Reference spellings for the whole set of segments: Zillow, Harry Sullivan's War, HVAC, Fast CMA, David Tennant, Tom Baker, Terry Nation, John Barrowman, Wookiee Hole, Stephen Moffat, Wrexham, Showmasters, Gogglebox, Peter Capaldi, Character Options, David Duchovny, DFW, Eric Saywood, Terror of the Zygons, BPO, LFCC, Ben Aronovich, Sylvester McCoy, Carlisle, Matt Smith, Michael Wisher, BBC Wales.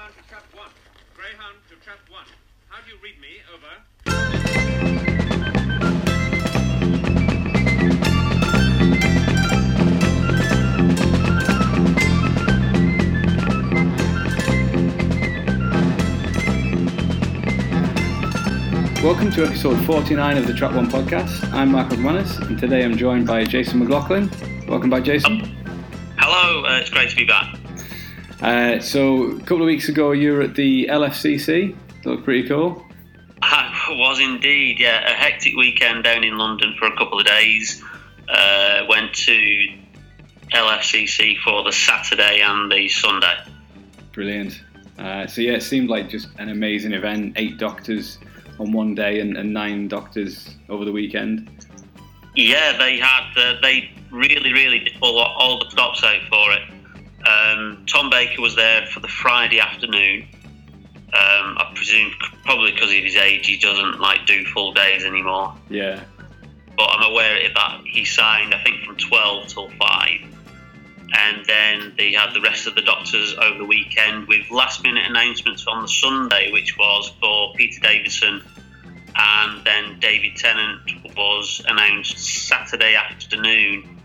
Greyhound to trap one. Greyhound to trap one. How do you read me? Over. Welcome to episode 49 of the Trap One podcast. I'm Mark McManus, and today I'm joined by Jason McLaughlin. Welcome back, Jason. Hello, it's great to be back. So, a couple of weeks ago, you were at the LFCC. That looked pretty cool. I was indeed, yeah. A hectic weekend down in London for a couple of days. Went to LFCC for the Saturday and the Sunday. Brilliant. So, it seemed like just an amazing event. 8 doctors on one day and 9 doctors over the weekend. Yeah, they had... They really did pull all the stops out for it. Tom Baker was there for the Friday afternoon. I presume probably because of his age, he doesn't do full days anymore. Yeah. But I'm aware that he signed, I think, from 12 till 5. And then they had the rest of the doctors over the weekend with last-minute announcements on the Sunday, which was for Peter Davison. And then David Tennant was announced Saturday afternoon.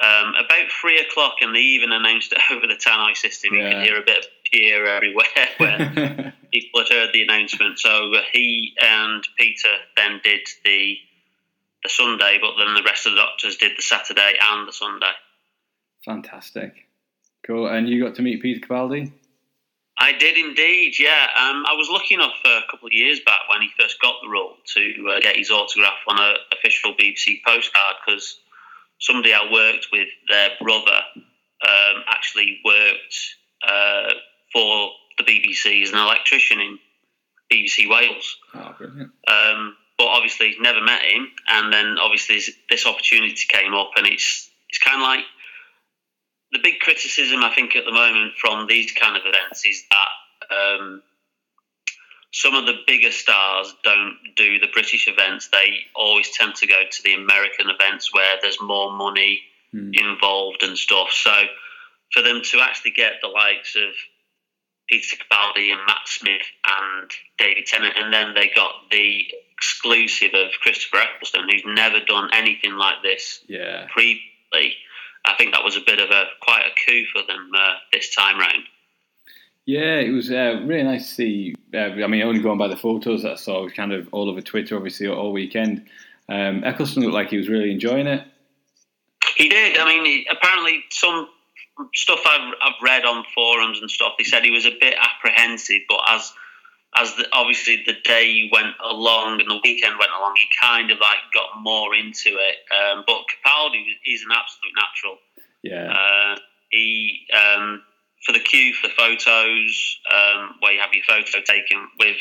About 3 o'clock, and they even announced it over the tannoy system. Yeah. You could hear a bit of cheer everywhere where people had heard the announcement. So he and Peter then did the Sunday, but then the rest of the doctors did the Saturday and the Sunday. Fantastic. Cool. And you got to meet Peter Capaldi? I did indeed, yeah. I was lucky enough a couple of years back when he first got the role to get his autograph on an official BBC postcard, because somebody I worked with, their brother, actually worked for the BBC as an electrician in BBC Wales. Oh, brilliant. But obviously never met him, and then obviously this opportunity came up, and it's kind of like the big criticism I think at the moment from these kind of events is that some of the bigger stars don't do the British events. They always tend to go to the American events where there's more money involved and stuff. So for them to actually get the likes of Peter Capaldi and Matt Smith and David Tennant, and then they got the exclusive of Christopher Eccleston, who's never done anything like this previously. I think that was a bit of quite a coup for them this time round. Yeah, it was really nice to see. I mean, only going by the photos that I saw, kind of all over Twitter, obviously, all weekend. Eccleston looked like he was really enjoying it. He did. I mean, apparently some stuff I've read on forums and stuff, they said he was a bit apprehensive, but obviously the day went along and the weekend went along, he kind of got more into it. But Capaldi is an absolute natural. Yeah. He for the queue for the photos, where you have your photo taken with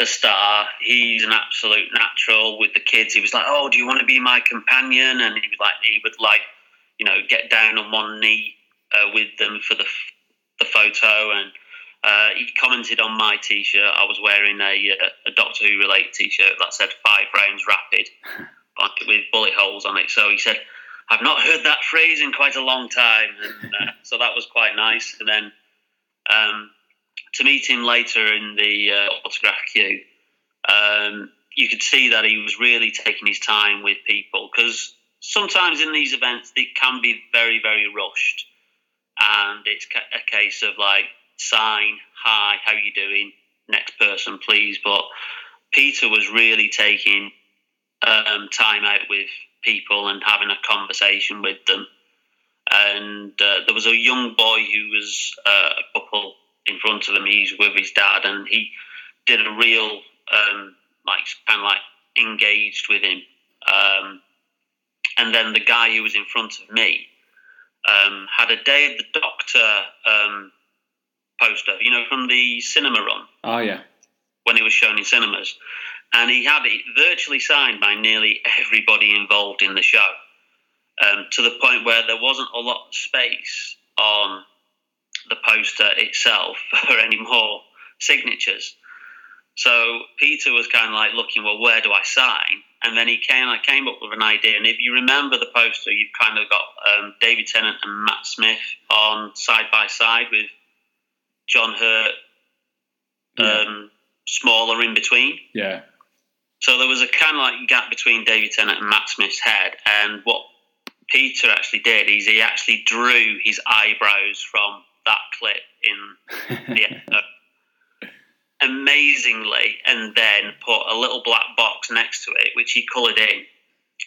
the star, he's an absolute natural. With the kids, he was like, "Oh, do you want to be my companion?" And he would get down on one knee with them for the photo. And he commented on my T-shirt. I was wearing a Doctor Who related T-shirt that said 5 rounds rapid with bullet holes on it. So he said, "I've not heard that phrase in quite a long time." And, so that was quite nice. And then to meet him later in the autograph queue, you could see that he was really taking his time with people, because sometimes in these events they can be very, very rushed. And it's a case of sign, hi, how you doing, next person please. But Peter was really taking time out with people and having a conversation with them, and there was a young boy who was a couple in front of them. He's with his dad, and he did a real engaged with him, and then the guy who was in front of me had a Day of the Doctor poster, from the cinema run. Oh yeah, when it was shown in cinemas. And he had it virtually signed by nearly everybody involved in the show, to the point where there wasn't a lot of space on the poster itself for any more signatures. So Peter was kind of looking, well, where do I sign? And then I came up with an idea. And if you remember the poster, you've kind of got David Tennant and Matt Smith on side by side with John Hurt, smaller in between. Yeah. So there was a kind of like gap between David Tennant and Matt Smith's head, and what Peter actually did is he actually drew his eyebrows from that clip in the episode amazingly, and then put a little black box next to it, which he coloured in,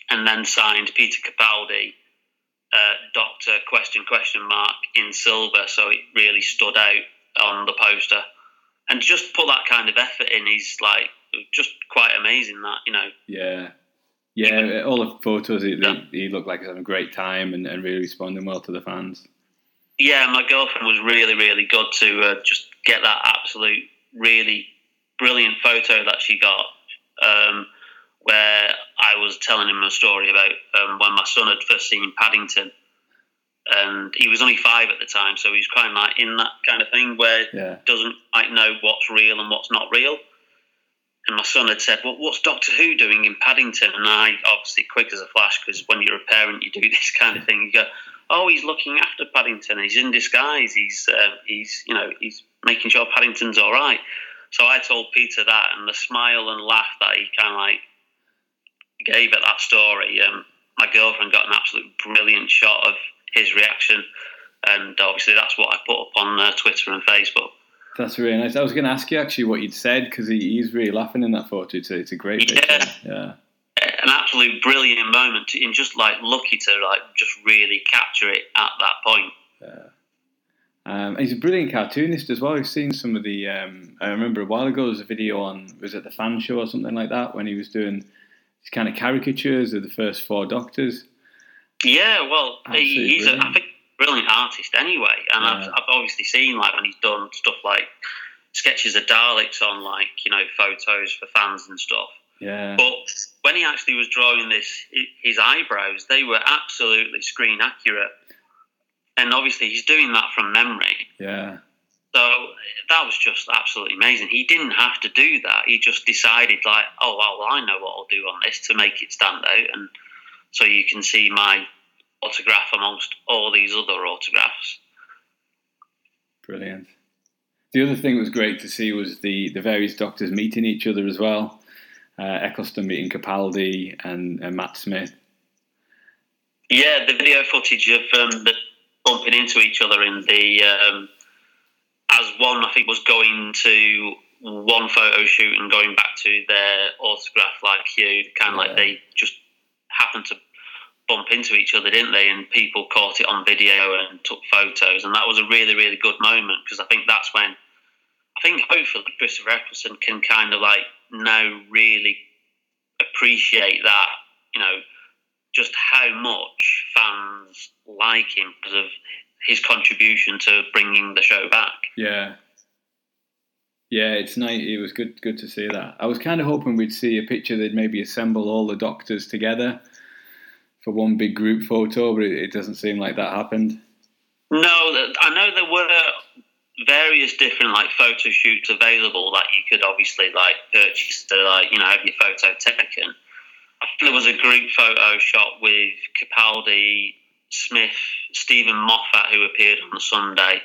and then signed Peter Capaldi, Doctor ? In silver, so it really stood out on the poster. And just put that kind of effort in is like just quite amazing. That, you know. Yeah, yeah. Even, all the photos, he looked like he was having a great time and really responding well to the fans. Yeah, my girlfriend was really, really good to just get that absolute, really brilliant photo that she got, where I was telling him a story about when my son had first seen Paddington, and he was only 5 at the time, so he's kind of like in that kind of thing where he doesn't quite know what's real and what's not real. And my son had said, well, what's Doctor Who doing in Paddington? And I, obviously quick as a flash, because when you're a parent, you do this kind of thing. You go, oh, he's looking after Paddington. He's in disguise. He's making sure Paddington's all right. So I told Peter that, and the smile and laugh that he kind of like gave at that story. My girlfriend got an absolute brilliant shot of his reaction, and obviously that's what I put up on Twitter and Facebook. That's really nice. I was going to ask you actually what you'd said, because he's really laughing in that photo. It's a great picture. Yeah. An absolute brilliant moment, and just like lucky to like just really capture it at that point. Yeah. He's a brilliant cartoonist as well. I've seen some of the. I remember a while ago there was a video on, was it the fan show or something like that, when he was doing these kind of caricatures of the first 4 Doctors. Yeah, well, I think, brilliant artist anyway, and I've obviously seen like when he's done stuff like sketches of Daleks on like, you know, photos for fans and stuff. Yeah. But when he actually was drawing this, his eyebrows, they were absolutely screen accurate, and obviously he's doing that from memory. Yeah. So that was just absolutely amazing. He didn't have to do that. He just decided like, oh well, I know what I'll do on this to make it stand out, and so you can see my autograph amongst all these other autographs. Brilliant. The other thing that was great to see was the various Doctors meeting each other as well. Eccleston meeting Capaldi and Matt Smith. Yeah, the video footage of them bumping into each other in the as one, I think, was going to one photo shoot and going back to their autograph like you, kind of like they just happened to bump into each other, didn't they? And people caught it on video and took photos, and that was a really, really good moment, because I think that's when hopefully Christopher Eccleston can kind of like now really appreciate that, you know, just how much fans like him because of his contribution to bringing the show back. Yeah. Yeah, it's nice. It was good to see that. I was kind of hoping we'd see a picture that maybe assemble all the Doctors together for one big group photo, but it doesn't seem like that happened. No, I know there were various different like photo shoots available that you could obviously like purchase to like, you know, have your photo taken. I think there was a group photo shot with Capaldi, Smith, Stephen Moffat, who appeared on the Sunday,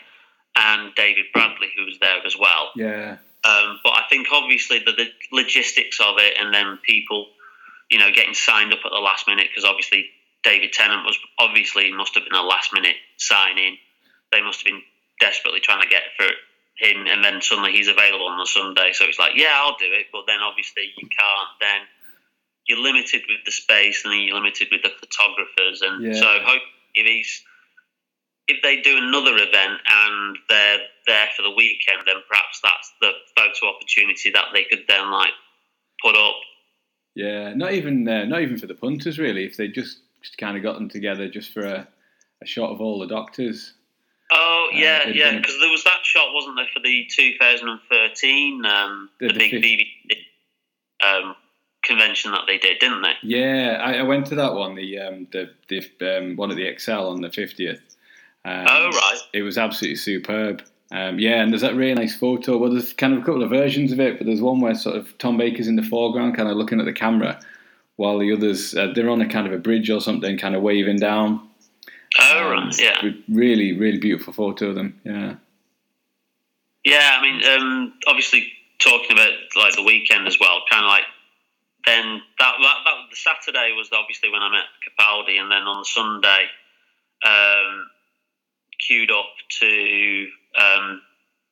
and David Bradley, who was there as well. Yeah. But I think obviously the logistics of it, and then people, you know, getting signed up at the last minute, because obviously David Tennant was obviously must have been a last minute sign in. They must have been desperately trying to get for him, and then suddenly he's available on the Sunday. So it's like, yeah, I'll do it. But then obviously you can't. Then you're limited with the space, and then you're limited with the photographers. And so hope if they do another event and they're there for the weekend, then perhaps that's the photo opportunity that they could then like put up. Yeah, not even for the punters really. If they just kind of got them together just for a shot of all the Doctors. Oh yeah, because there was that shot, wasn't there, for the 2013 the big BBC convention that they did, didn't they? Yeah, I went to that one, the one at the Excel on the 50th. Oh right, it was absolutely superb. Yeah, and there's that really nice photo. Well, there's kind of a couple of versions of it, but there's one where sort of Tom Baker's in the foreground, kind of looking at the camera, while the others, they're on a kind of a bridge or something, kind of waving down. Oh, right, yeah. Really, really beautiful photo of them, yeah. Yeah, I mean, obviously talking about like the weekend as well, kind of like then that the Saturday was obviously when I met Capaldi, and then on the Sunday, queued up to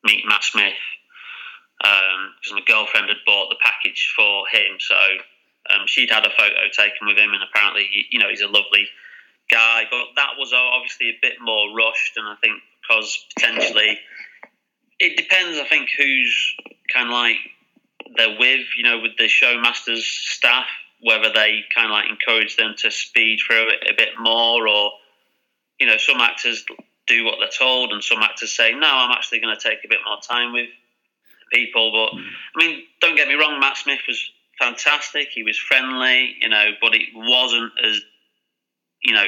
meet Matt Smith, because my girlfriend had bought the package for him, so she'd had a photo taken with him, and apparently, you know, he's a lovely guy, but that was obviously a bit more rushed, and I think because potentially it depends, I think, who's kind of like they're with, you know, with the showmasters staff, whether they kind of like encourage them to speed through it a bit more, or, you know, some actors do what they're told and some actors say, no, I'm actually going to take a bit more time with people. But, I mean, don't get me wrong, Matt Smith was fantastic. He was friendly, you know, but it wasn't as, you know,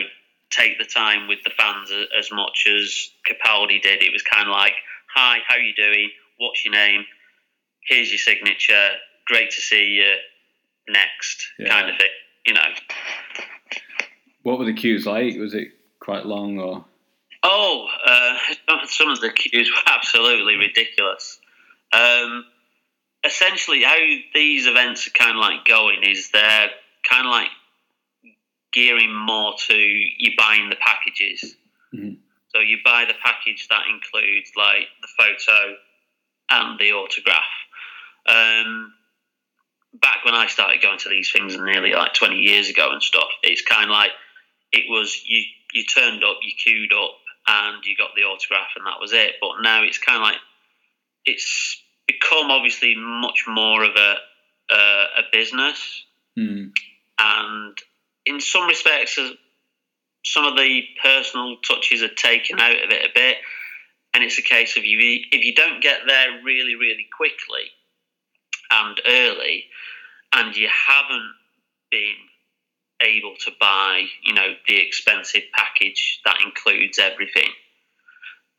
take the time with the fans as much as Capaldi did. It was kind of like, hi, how you doing? What's your name? Here's your signature. Great to see you. Next, kind of thing, you know. What were the queues like? Was it quite long or? Oh, some of the queues were absolutely ridiculous. Essentially, how these events are kind of like going is they're kind of like gearing more to you buying the packages. Mm-hmm. So you buy the package that includes like the photo and the autograph. Back when I started going to these things nearly like 20 years ago and stuff, it's kind of like it was you turned up, you queued up, and you got the autograph, and that was it. But now it's kind of like it's become obviously much more of a business. Mm. And in some respects, some of the personal touches are taken out of it a bit, and it's a case of if you don't get there really, really quickly and early, and you haven't been able to buy, you know, the expensive package that includes everything,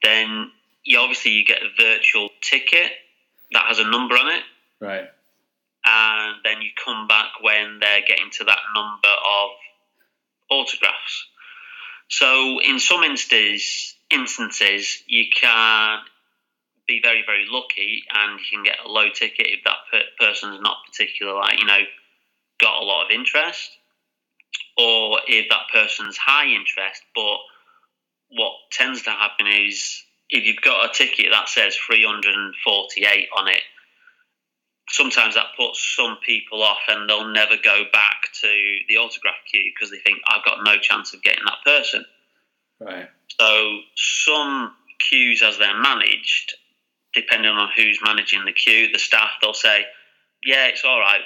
then you get a virtual ticket that has a number on it. Right. And then you come back when they're getting to that number of autographs. So in some instances, you can be very, very lucky and you can get a low ticket if that person's not particularly, like, you know, got a lot of interest, or if that person's high interest. But what tends to happen is if you've got a ticket that says 348 on it, sometimes that puts some people off and they'll never go back to the autograph queue because they think, I've got no chance of getting that person. Right. So some queues, as they're managed, depending on who's managing the queue, the staff, they'll say, yeah, it's all right,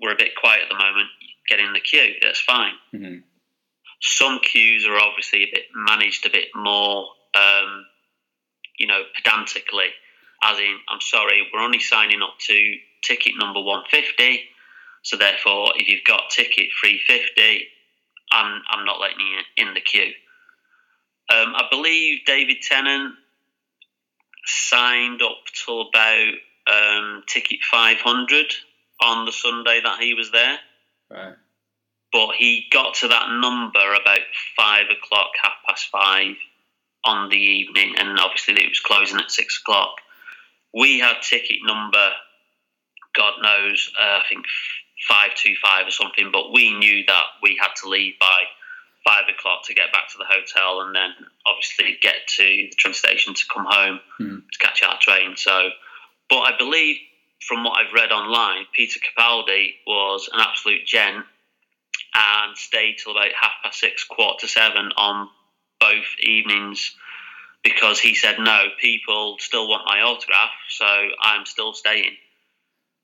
we're a bit quiet at the moment, get in the queue, that's fine. Mm-hmm. Some queues are obviously managed a bit more, you know, pedantically, as in, I'm sorry, we're only signing up to ticket number 150, so therefore if you've got ticket 350, I'm not letting you in the queue. I believe David Tennant signed up till about ticket 500 on the Sunday that he was there. Right. But he got to that number about 5 o'clock, 5:30 on the evening, and obviously it was closing at 6 o'clock. We had ticket number, God knows, I think 525 or something, but we knew that we had to leave by 5 o'clock to get back to the hotel and then obviously get to the train station to come home to catch our train. So, but I believe from what I've read online, Peter Capaldi was an absolute gent and stayed till about 6:30, 6:45 on both evenings, because he said, no, people still want my autograph, so I'm still staying.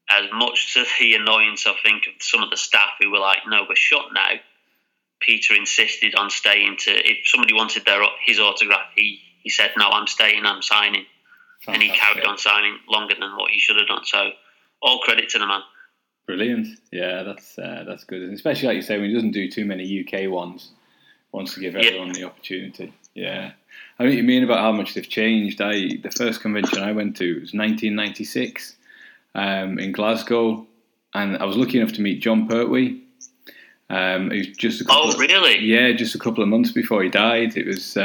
As much to the annoyance, I think, of some of the staff who were like, no, we're shut now, Peter insisted on staying to, if somebody wanted his autograph, he said, no, I'm staying, I'm signing. Fantastic. And he carried on signing longer than what he should have done. So all credit to the man. Brilliant. Yeah, that's good. And especially, like you say, when he doesn't do too many UK ones, wants to give everyone the opportunity. Yeah. I mean, you mean about how much they've changed. The first convention I went to was 1996 in Glasgow, and I was lucky enough to meet John Pertwee. Who's just a couple of months before he died. It was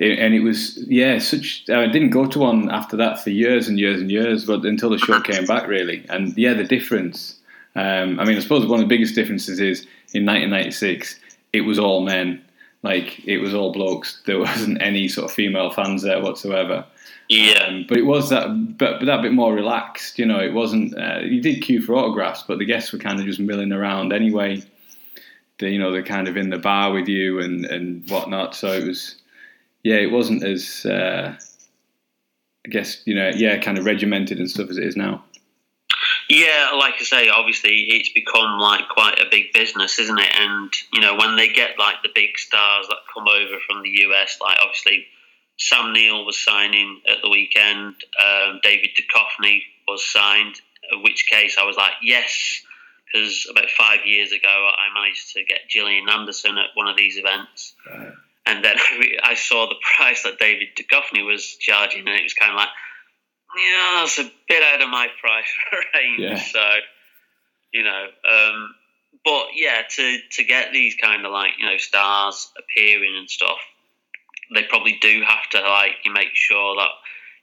And it was, yeah, such. I didn't go to one after that for years and years and years, but until the show came back, really. And yeah, the difference. I mean, I suppose one of the biggest differences is in 1996, it was all men. Like, it was all blokes. There wasn't any sort of female fans there whatsoever. Yeah. But it was that bit more relaxed, you know. It wasn't, you did queue for autographs, but the guests were kind of just milling around anyway. They're kind of in the bar with you and whatnot. So it was, yeah, it wasn't as, kind of regimented and stuff as it is now. Yeah, like I say, obviously it's become like quite a big business, isn't it? And, you know, when they get like the big stars that come over from the US, like obviously Sam Neill was signing at the weekend, David Duchovny was signed, in which case I was like, yes, because about 5 years ago I managed to get Gillian Anderson at one of these events. Right. And then I saw the price that David Duchovny was charging, and it was kind of like, yeah, that's a bit out of my price range. Yeah. So, you know, but yeah, to get these kind of like, you know, stars appearing and stuff, they probably do have to like you make sure that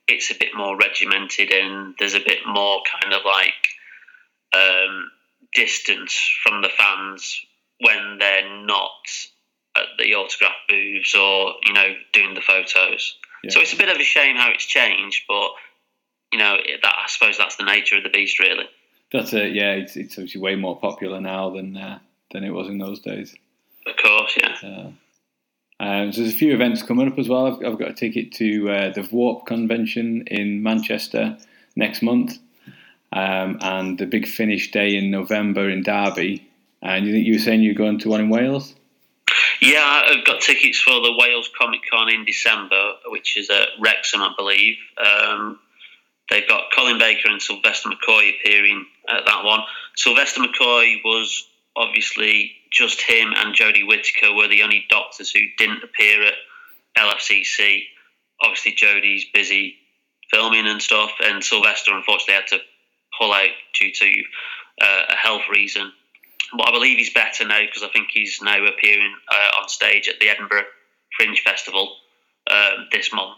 it's a bit more regimented and there's a bit more kind of like distance from the fans when they're not at the autograph booths or, you know, doing the photos. Yeah. So it's a bit of a shame how it's changed, but. You know, I suppose that's the nature of the beast, really. That's it, yeah. It's obviously way more popular now than it was in those days. Of course, yeah. So there's a few events coming up as well. I've got a ticket to the VORP convention in Manchester next month, and the Big Finish Day in November in Derby. And you think you were saying you're going to one in Wales? Yeah, I've got tickets for the Wales Comic Con in December, which is at Wrexham, I believe. They've got Colin Baker and Sylvester McCoy appearing at that one. Sylvester McCoy was obviously just him and Jodie Whittaker were the only doctors who didn't appear at LFCC. Obviously, Jodie's busy filming and stuff, and Sylvester unfortunately had to pull out due to a health reason. But I believe he's better now because I think he's now appearing on stage at the Edinburgh Fringe Festival this month.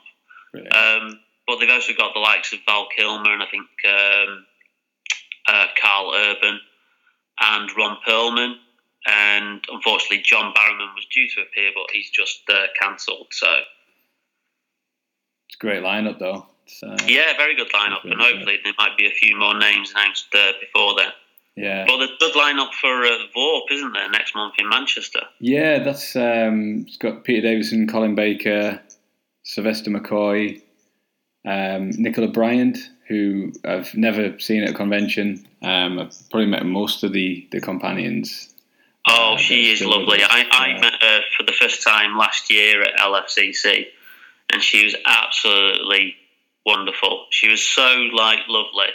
Really? But they've also got the likes of Val Kilmer and I think Carl Urban and Ron Perlman. And unfortunately, John Barrowman was due to appear, but he's just cancelled. So it's a great lineup, though. Yeah, very good lineup. Really, and hopefully there might be a few more names announced before then. Yeah. But there's a good lineup for VORP, isn't there, next month in Manchester? Yeah, that's it's got Peter Davison, Colin Baker, Sylvester McCoy. Nicola Bryant, who I've never seen at a convention. I've probably met most of the companions. Oh, she is lovely. I met her for the first time last year at LFCC, and she was absolutely wonderful. She was so like lovely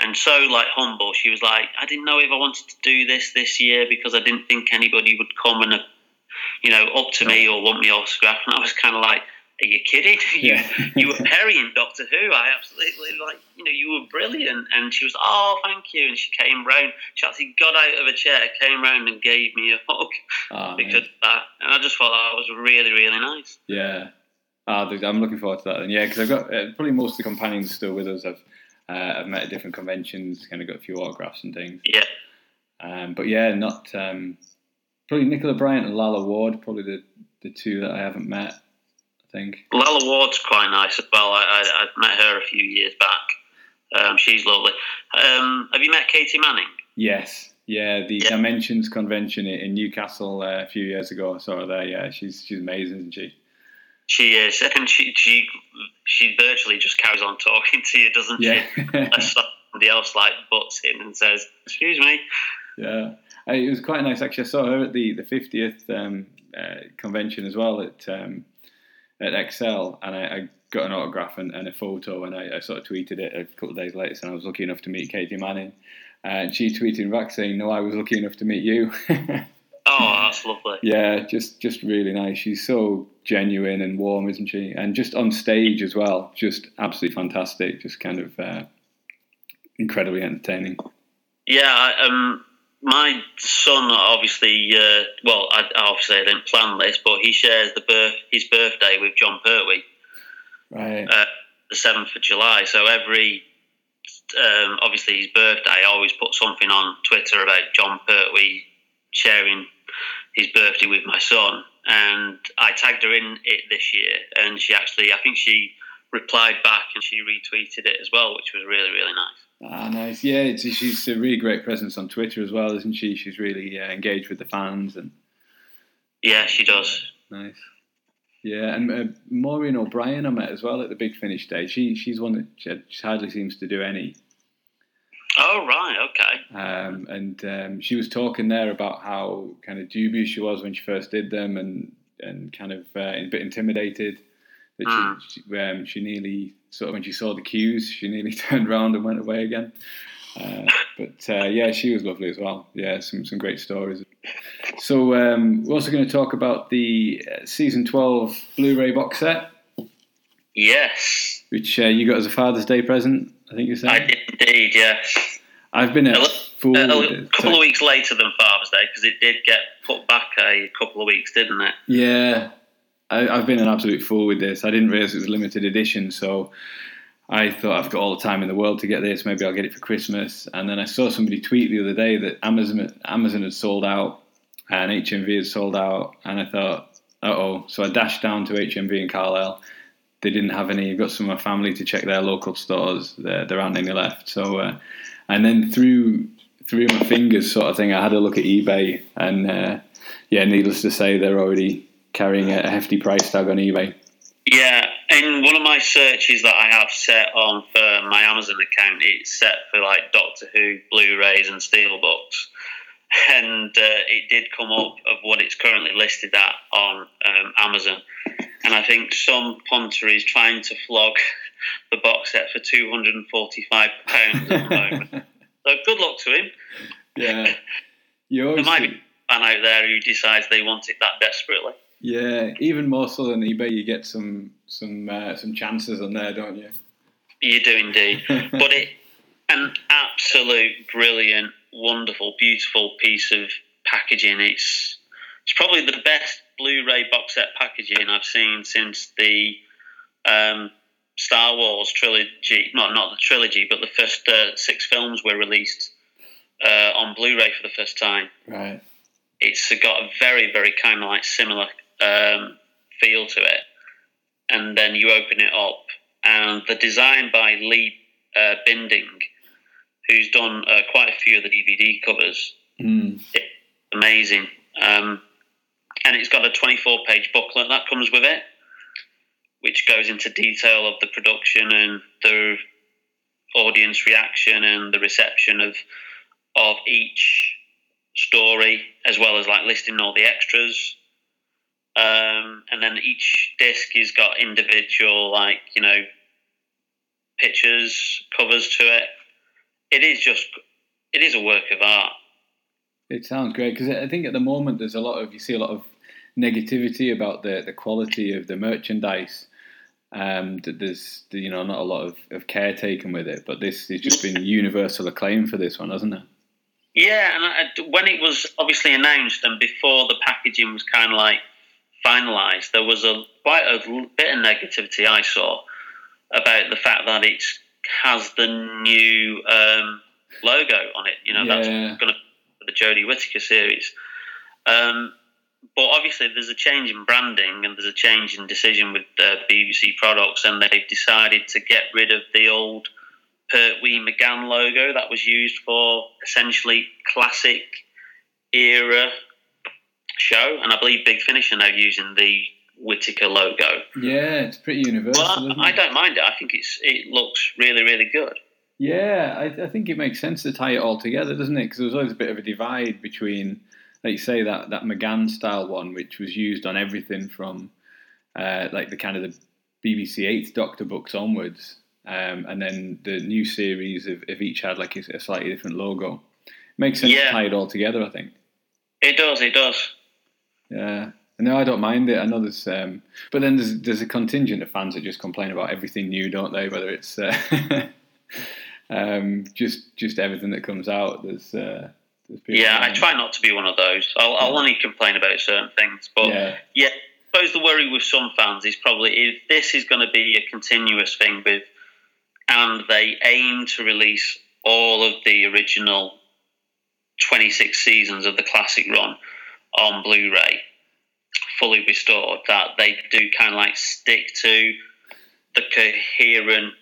and so like humble. She was like, I didn't know if I wanted to do this year because I didn't think anybody would come and up to me or want me autograph, and I was kind of like, are you kidding? Yeah. You were Perry in Doctor Who. I absolutely, you were brilliant. And she was, oh, thank you. And she came round. She actually got out of a chair, came round and gave me a hug because of that. And I just thought that was really, really nice. Yeah. I'm looking forward to that then. Yeah, because I've got probably most of the companions still with us. I've met at different conventions, kind of got a few autographs and things. Yeah. But yeah, not probably Nicola Bryant and Lala Ward, probably the two that I haven't met. Lala Ward's quite nice as well. I met her a few years back. She's lovely. Have you met Katie Manning? Yes. Yeah, the Dimensions convention in Newcastle a few years ago. I saw her there. Yeah, she's amazing, isn't she? She is, and she virtually just carries on talking to you, doesn't she? Unless somebody else like butts in and says, "Excuse me." Yeah, it was quite nice actually. I saw her at the 50th convention as well at Excel, and I got an autograph and a photo, and I sort of tweeted it a couple of days later, and I was lucky enough to meet Katie Manning, and she tweeted back saying, no, I was lucky enough to meet you. Oh, that's lovely. Yeah, just really nice. She's so genuine and warm, isn't she? And just on stage as well, just absolutely fantastic, just kind of incredibly entertaining. Yeah, my son obviously, obviously I didn't plan this, but he shares his birthday with John Pertwee, right? The 7th of July. So every, obviously his birthday, I always put something on Twitter about John Pertwee sharing his birthday with my son. And I tagged her in it this year, and she actually, I think she replied back and she retweeted it as well, which was really, really nice. Ah, nice. Yeah, she's a really great presence on Twitter as well, isn't she? She's really engaged with the fans. And yeah, she does. Nice. Yeah, and Maureen O'Brien I met as well at the Big Finish Day. She's one that she hardly seems to do any. Oh, right, okay. She was talking there about how kind of dubious she was when she first did them and kind of a bit intimidated. That she nearly, sort of when she saw the cues, she nearly turned around and went away again. She was lovely as well. Yeah, some great stories. So we're also going to talk about the Season 12 Blu-ray box set. Yes. Which you got as a Father's Day present, I think you said. I did indeed, yes. I've been a couple of weeks later than Father's Day, because it did get put back a couple of weeks, didn't it? Yeah. I've been an absolute fool with this. I didn't realise it was limited edition, so I thought I've got all the time in the world to get this. Maybe I'll get it for Christmas. And then I saw somebody tweet the other day that Amazon had sold out and HMV had sold out. And I thought, uh-oh. So I dashed down to HMV in Carlisle. They didn't have any. I've got some of my family to check their local stores. There aren't any left. So, and then through my fingers sort of thing, I had a look at eBay. And, needless to say, they're already carrying a hefty price tag on eBay. Yeah, in one of my searches that I have set on for my Amazon account, it's set for like Doctor Who Blu-rays and Steelbooks, and it did come up of what it's currently listed at on Amazon, and I think some punter is trying to flog the box set for £245 at the moment. So good luck to him. Yeah, there might be a fan out there who decides they want it that desperately. Yeah, even more so than eBay, you get some chances on there, don't you? You do indeed. But it's an absolute brilliant, wonderful, beautiful piece of packaging. It's probably the best Blu-ray box set packaging I've seen since the Star Wars trilogy. No, not the trilogy, but the first 6 films were released on Blu-ray for the first time. Right. It's got a very, very kind of like similar feel to it, and then you open it up, and the design by Lee Binding, who's done quite a few of the DVD covers. It's amazing. And it's got a 24-page booklet that comes with it, which goes into detail of the production and the audience reaction and the reception of each story, as well as like listing all the extras. And then each disc has got individual, like, you know, pictures, covers to it. It is a work of art. It sounds great, because I think at the moment there's you see a lot of negativity about the quality of the merchandise. There's, you know, not a lot of care taken with it, but this has just been universal acclaim for this one, hasn't it? Yeah, and when it was obviously announced and before the packaging was kind of like finalised, there was quite a bit of negativity I saw about the fact that it has the new logo on it. You know, That's going to be the Jodie Whittaker series. But obviously there's a change in branding and there's a change in decision with BBC products, and they've decided to get rid of the old Pertwee-McGann logo that was used for essentially classic era show, and I believe Big Finish are now using the Whittaker logo. Yeah, it's pretty universal. Well, I don't mind it. I think it looks really, really good. Yeah, I think it makes sense to tie it all together, doesn't it? Because there was always a bit of a divide between, like you say, that McGann style one, which was used on everything from like the kind of the BBC 8th Doctor books onwards. And then the new series of each had like a slightly different logo. Makes sense to tie it all together, I think. It does. Yeah. No, I don't mind it. I know there's... but then there's a contingent of fans that just complain about everything new, don't they? Whether it's just everything that comes out. There's Yeah, I try not to be one of those. I'll only complain about certain things. But yeah, I suppose the worry with some fans is probably if this is going to be a continuous thing with, and they aim to release all of the original 26 seasons of the classic run on Blu-ray, fully restored, that they do kind of like stick to the coherent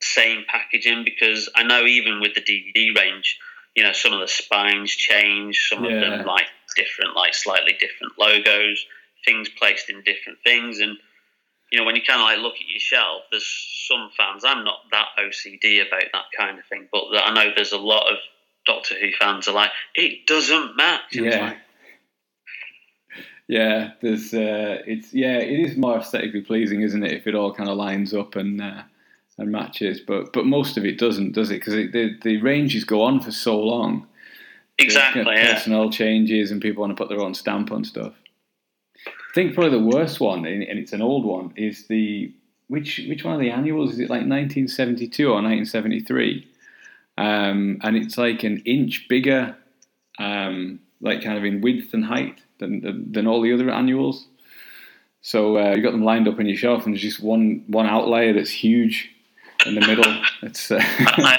same packaging, because I know even with the DVD range, you know, some of the spines change, some of them like different, like slightly different logos, things placed in different things. And, you know, when you kind of like look at your shelf, there's some fans, I'm not that OCD about that kind of thing, but I know there's a lot of Doctor Who fans are like, it doesn't match. Yeah, there's it is more aesthetically pleasing, isn't it, if it all kind of lines up and matches, but most of it doesn't, does it? Because the ranges go on for so long. Exactly. Kind of personnel changes and people want to put their own stamp on stuff. I think probably the worst one, and it's an old one, is the which one of the annuals is it, like 1972 or 1973? And it's like an inch bigger, like kind of in width and height than all the other annuals. So you've got them lined up on your shelf, and there's just one outlier that's huge in the middle. It's I've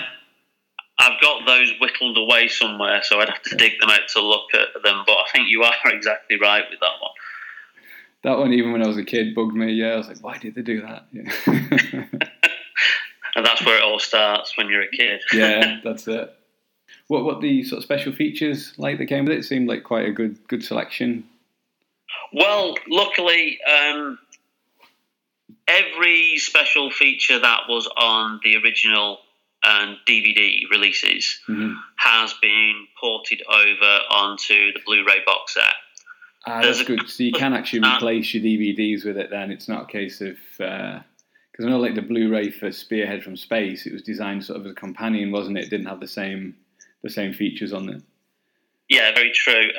got those whittled away somewhere, so I'd have to dig them out to look at them. But I think you are exactly right with that one. That one, even when I was a kid, bugged me. Yeah, I was like, why did they do that? Yeah. And that's where it all starts, when you're a kid. Yeah, that's it. What the sort of special features like that came with it? It seemed like quite a good selection. Well, luckily, every special feature that was on the original DVD releases has been ported over onto the Blu-ray box set. That's good. So you can actually replace your DVDs with it then. It's not a case of... Because I know, like, the Blu-ray for Spearhead from Space, it was designed sort of as a companion, wasn't it? It didn't have the same features on it. Yeah, very true.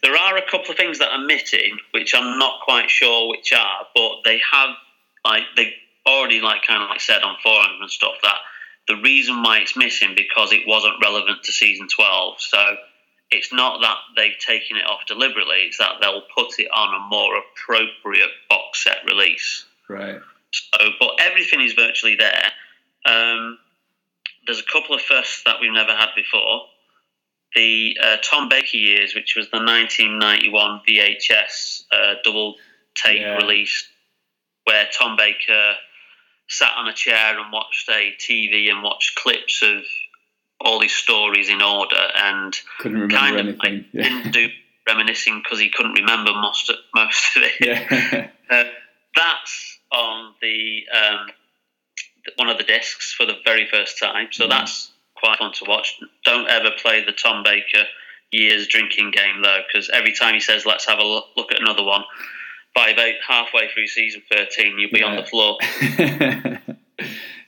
There are a couple of things that are missing, which I'm not quite sure which are, but they have, like, they already, like, kind of, like, said on forums and stuff that the reason why it's missing because it wasn't relevant to Season 12. So it's not that they've taken it off deliberately, it's that they'll put it on a more appropriate box set release. Right. So, but everything is virtually there. There's a couple of firsts that we've never had before. The Tom Baker years, which was the 1991 VHS double tape release, where Tom Baker sat on a chair and watched a TV and watched clips of all his stories in order, and couldn't remember kind of anything. Like, didn't do reminiscing because he couldn't remember most of it. Yeah. That's on the one of the discs for the very first time, so that's quite fun to watch. Don't ever play the Tom Baker years drinking game though, because every time he says let's have a look at another one, by about halfway through season 13 you'll be on the floor.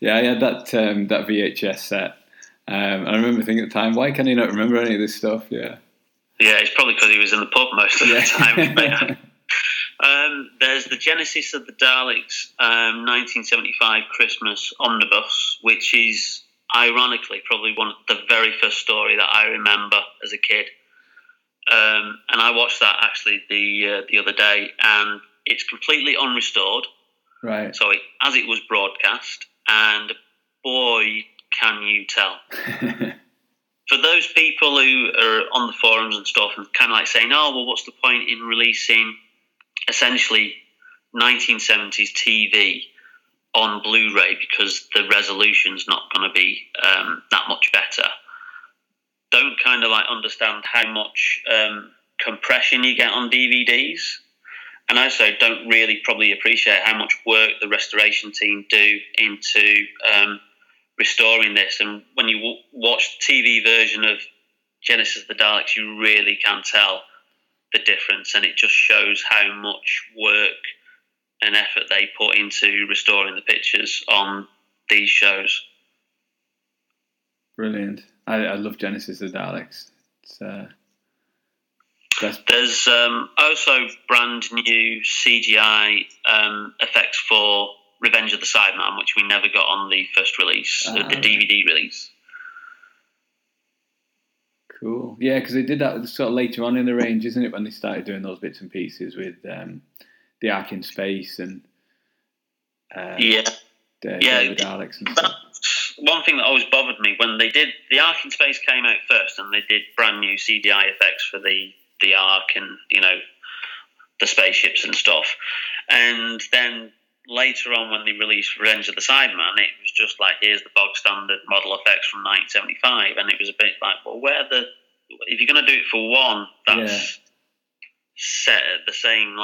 Yeah, I had that VHS set. I remember thinking at the time, why can he not remember any of this stuff? Yeah, it's probably because he was in the pub most of the time. Yeah. There's the Genesis of the Daleks 1975 Christmas Omnibus, which is ironically probably one of the very first story that I remember as a kid. And I watched that actually the other day, and it's completely unrestored. Right. So as it was broadcast, and boy, can you tell. For those people who are on the forums and stuff and kind of like saying, oh, well, what's the point in releasing... essentially 1970s TV on Blu-ray because the resolution's not going to be that much better. Don't kind of like understand how much compression you get on DVDs, and also don't really probably appreciate how much work the restoration team do into restoring this. And when you watch the TV version of Genesis of the Daleks, you really can tell the difference, and it just shows how much work and effort they put into restoring the pictures on these shows. Brilliant! I love Genesis of the Daleks. It's, there's also brand new CGI effects for Revenge of the Cyberman, which we never got on the first release, the DVD release. Cool. Yeah, because they did that sort of later on in the range, isn't it, when they started doing those bits and pieces with the Ark in Space and David Alex and stuff. One thing that always bothered me when they did the Ark in Space came out first, and they did brand new CGI effects for the Ark and the spaceships and stuff, and then later on when they released Revenge of the Cyberman, it was just like, here's the bog standard model effects from 1975, and it was a bit like, well, if you're going to do it for one that's set at the same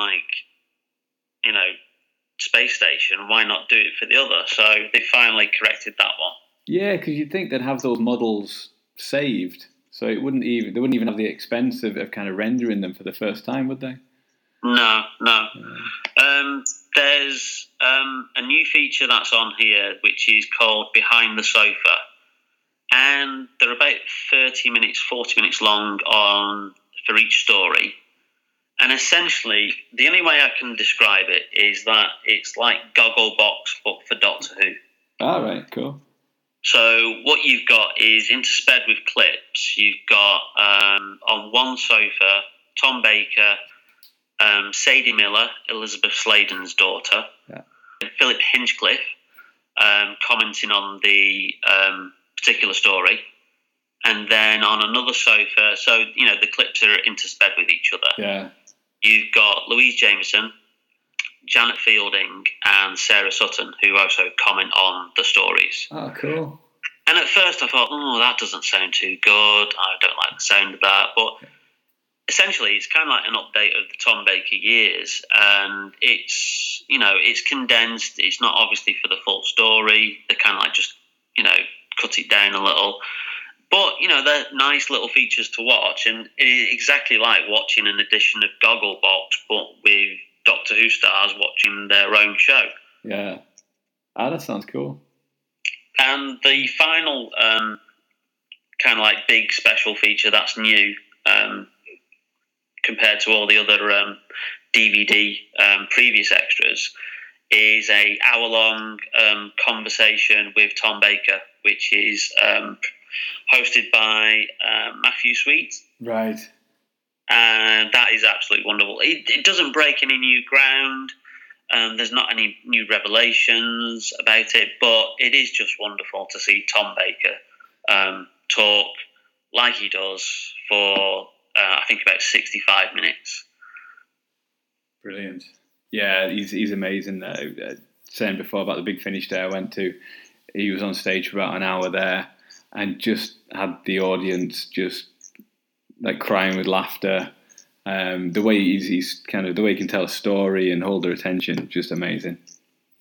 space station, why not do it for the other? So they finally corrected that one. Yeah, because you'd think they'd have those models saved, so they wouldn't even have the expense of kind of rendering them for the first time, would they? No. There's a new feature that's on here, which is called Behind the Sofa, and they're about 40 minutes long for each story. And essentially, the only way I can describe it is that it's like Gogglebox, but for Doctor Who. All right, cool. So what you've got is intersped with clips. You've got, on one sofa, Tom Baker, Sadie Miller, Elizabeth Sladen's daughter, and Philip Hinchcliffe, commenting on the particular story. And then on another sofa, so, the clips are intersped with each other. Yeah. You've got Louise Jameson, Janet Fielding, and Sarah Sutton, who also comment on the stories. Oh, cool. And at first I thought, that doesn't sound too good. I don't like the sound of that. But essentially it's kind of like an update of the Tom Baker years. And it's, it's condensed. It's not obviously for the full story. They kind of like just, cut it down a little. But, they're nice little features to watch, and it is exactly like watching an edition of Gogglebox, but with Doctor Who stars watching their own show. Yeah. Ah, that sounds cool. And the final big special feature that's new compared to all the other DVD previous extras is an hour-long conversation with Tom Baker, which is... hosted by Matthew Sweet. Right. And that is absolutely wonderful. It doesn't break any new ground. There's not any new revelations about it, but it is just wonderful to see Tom Baker talk like he does for, I think, about 65 minutes. Brilliant. Yeah, he's amazing. Saying before about the Big Finish day I went to, he was on stage for about an hour there, and just had the audience just crying with laughter. The way he can tell a story and hold their attention, just amazing.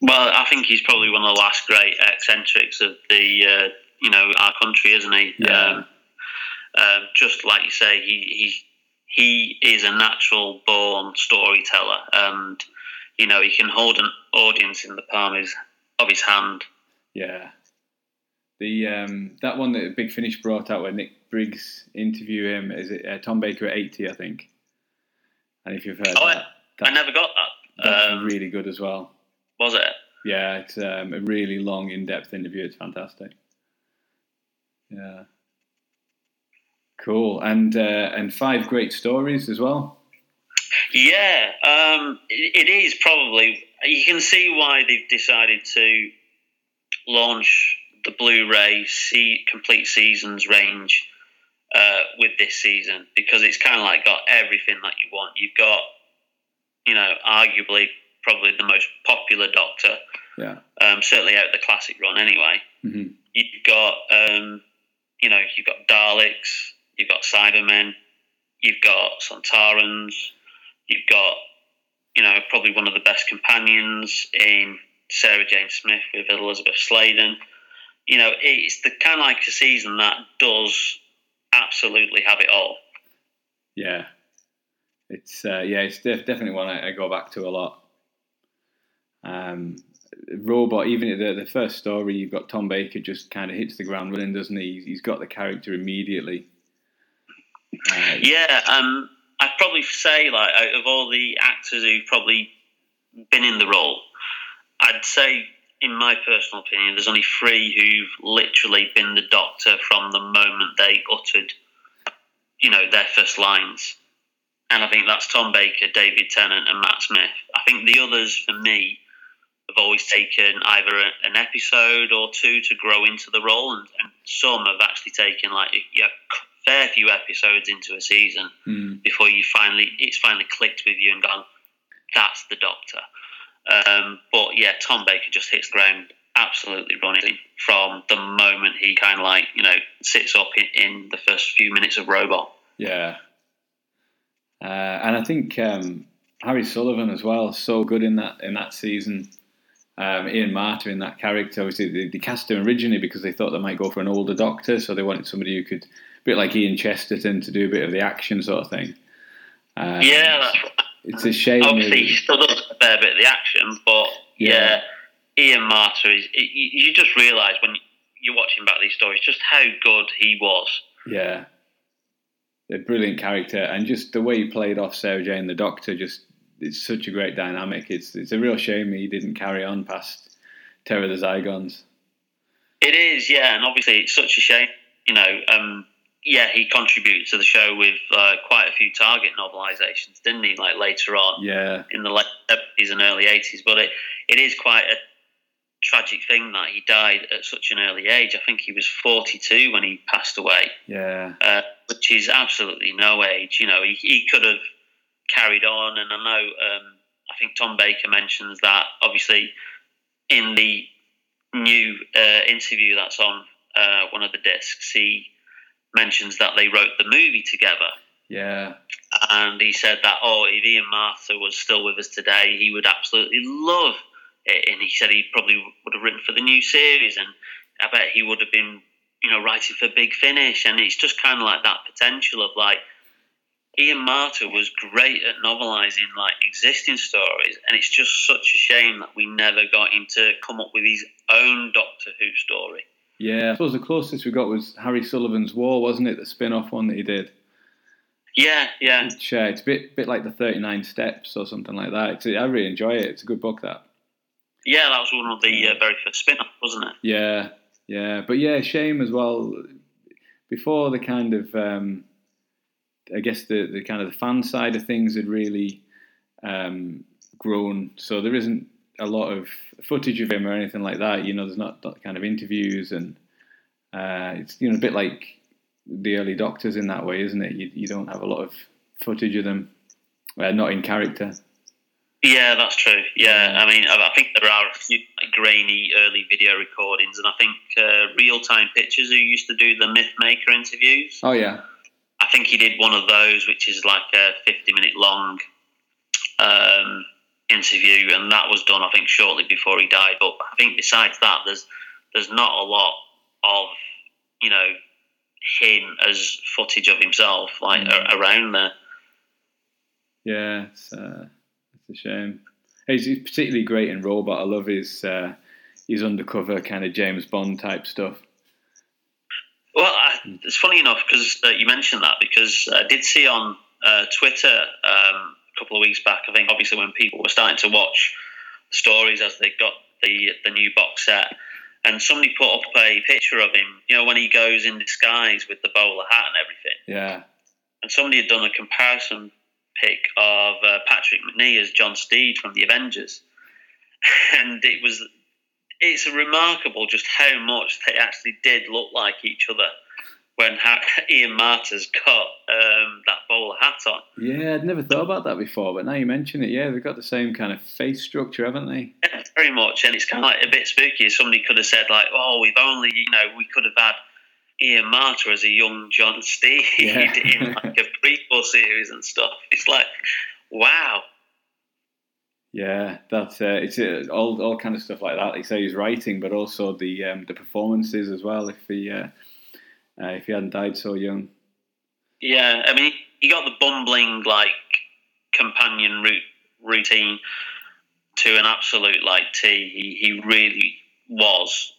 Well, I think he's probably one of the last great eccentrics of the our country, isn't he? Yeah. Just like you say, he is a natural born storyteller, and he can hold an audience in the palm of his hand. Yeah. The that one that Big Finish brought out where Nick Briggs interviewed him, is it Tom Baker at 80, I think? And if you've heard I never got that. That's really good as well. Was it? Yeah, it's a really long, in-depth interview. It's fantastic. Yeah. Cool. And 5 great stories as well. Yeah. It is probably... You can see why they've decided to launch... the Blu-ray complete seasons range with this season, because it's kind of got everything that you want. You've got, arguably probably the most popular Doctor, certainly out the classic run anyway. Mm-hmm. You've got, you've got Daleks, you've got Cybermen, you've got Sontarans, you've got, probably one of the best companions in Sarah Jane Smith with Elizabeth Sladen. It's the kind of a season that does absolutely have it all. Yeah. It's it's definitely one I go back to a lot. Robot, even at the first story, you've got Tom Baker just kind of hits the ground running, doesn't he? He's got the character immediately. I'd probably say, out of all the actors who've probably been in the role, I'd say... in my personal opinion, there's only 3 who've literally been the Doctor from the moment they uttered you know, their first lines. And I think that's Tom Baker, David Tennant and Matt Smith. I think the others, for me, have always taken either an episode or two to grow into the role, and some have actually taken like a fair few episodes into a season before it's finally clicked with you and gone, that's the Doctor. But yeah, Tom Baker just hits the ground absolutely running from the moment he kind of like, you know, sits up in the first few minutes of Robot. Yeah. And I think Harry Sullivan as well, so good in that season. Ian Marter in that character, obviously they cast him originally because they thought they might go for an older Doctor, so they wanted somebody who could, a bit like Ian Chesterton, to do a bit of the action sort of thing. Yeah, that's right. It's a shame. Obviously, he still does a fair bit of the action, but yeah Ian Marter is. You just realise when you're watching back these stories just how good he was. Yeah. A brilliant character, and just the way he played off Sarah Jane and the Doctor, just it's such a great dynamic. It's a real shame he didn't carry on past Terror of the Zygons. It is, yeah, and obviously it's such a shame. You know, he contributed to the show with quite a few Target novelisations, didn't he? Like later on, in the late 70s and early 80s. But it is quite a tragic thing that he died at such an early age. I think he was 42 when he passed away. Yeah, which is absolutely no age. You know, he could have carried on, and I know I think Tom Baker mentions that obviously in the new interview that's on one of the discs. He mentions that they wrote the movie together. Yeah, and he said that if Ian Marter was still with us today, he would absolutely love. And he said he probably would have written for the new series, and I bet he would have been, you know, writing for Big Finish. And it's just kind of like that potential of like Ian Marter was great at novelising like existing stories, and it's just such a shame that we never got him to come up with his own Doctor Who story. Yeah, I suppose the closest we got was Harry Sullivan's War, wasn't it? The spin-off one that he did. Yeah. It's a bit like the 39 Steps or something like that. I really enjoy it. It's a good book, that. Yeah, that was one of the very first spin-offs, wasn't it? Yeah. But yeah, shame as well. Before the kind of, I guess the kind of the fan side of things had really grown. So there isn't a lot of footage of him or anything like that. You know, there's not that kind of interviews, and it's, you know, a bit like the early Doctors in that way, isn't it? You don't have a lot of footage of them, not in character. Yeah, that's true. Yeah, I mean, I think there are a few grainy early video recordings, and I think Real Time Pictures, who used to do the Mythmaker interviews. Oh, yeah. I think he did one of those, which is like a 50-minute long interview, and that was done, I think, shortly before he died. But I think besides that, there's not a lot of, you know, him as footage of himself, like, around there. Yeah, it's a shame. He's particularly great in Robot. I love his undercover kind of James Bond type stuff. Well, it's funny enough because you mentioned that, because I did see on Twitter a couple of weeks back, I think obviously when people were starting to watch the stories as they got the new box set, and somebody put up a picture of him, you know, when he goes in disguise with the bowler hat and everything. Yeah. And somebody had done a comparison pick of Patrick McNee as John Steed from the Avengers, and it's remarkable just how much they actually did look like each other when Ian Marter's got that bowler hat on. Yeah, I'd never thought about that before, but now you mention it, yeah, they've got the same kind of face structure, haven't they? Yeah, very much, and it's kind of like a bit spooky. Somebody could have said like, we could have had Ian Marter as a young John Steed in like a prequel series and stuff. It's like, wow. Yeah, that's it's all kind of stuff like that. Like say, his writing, but also the performances as well. If he hadn't died so young. Yeah, I mean, he got the bumbling like companion routine to an absolute like T. He really was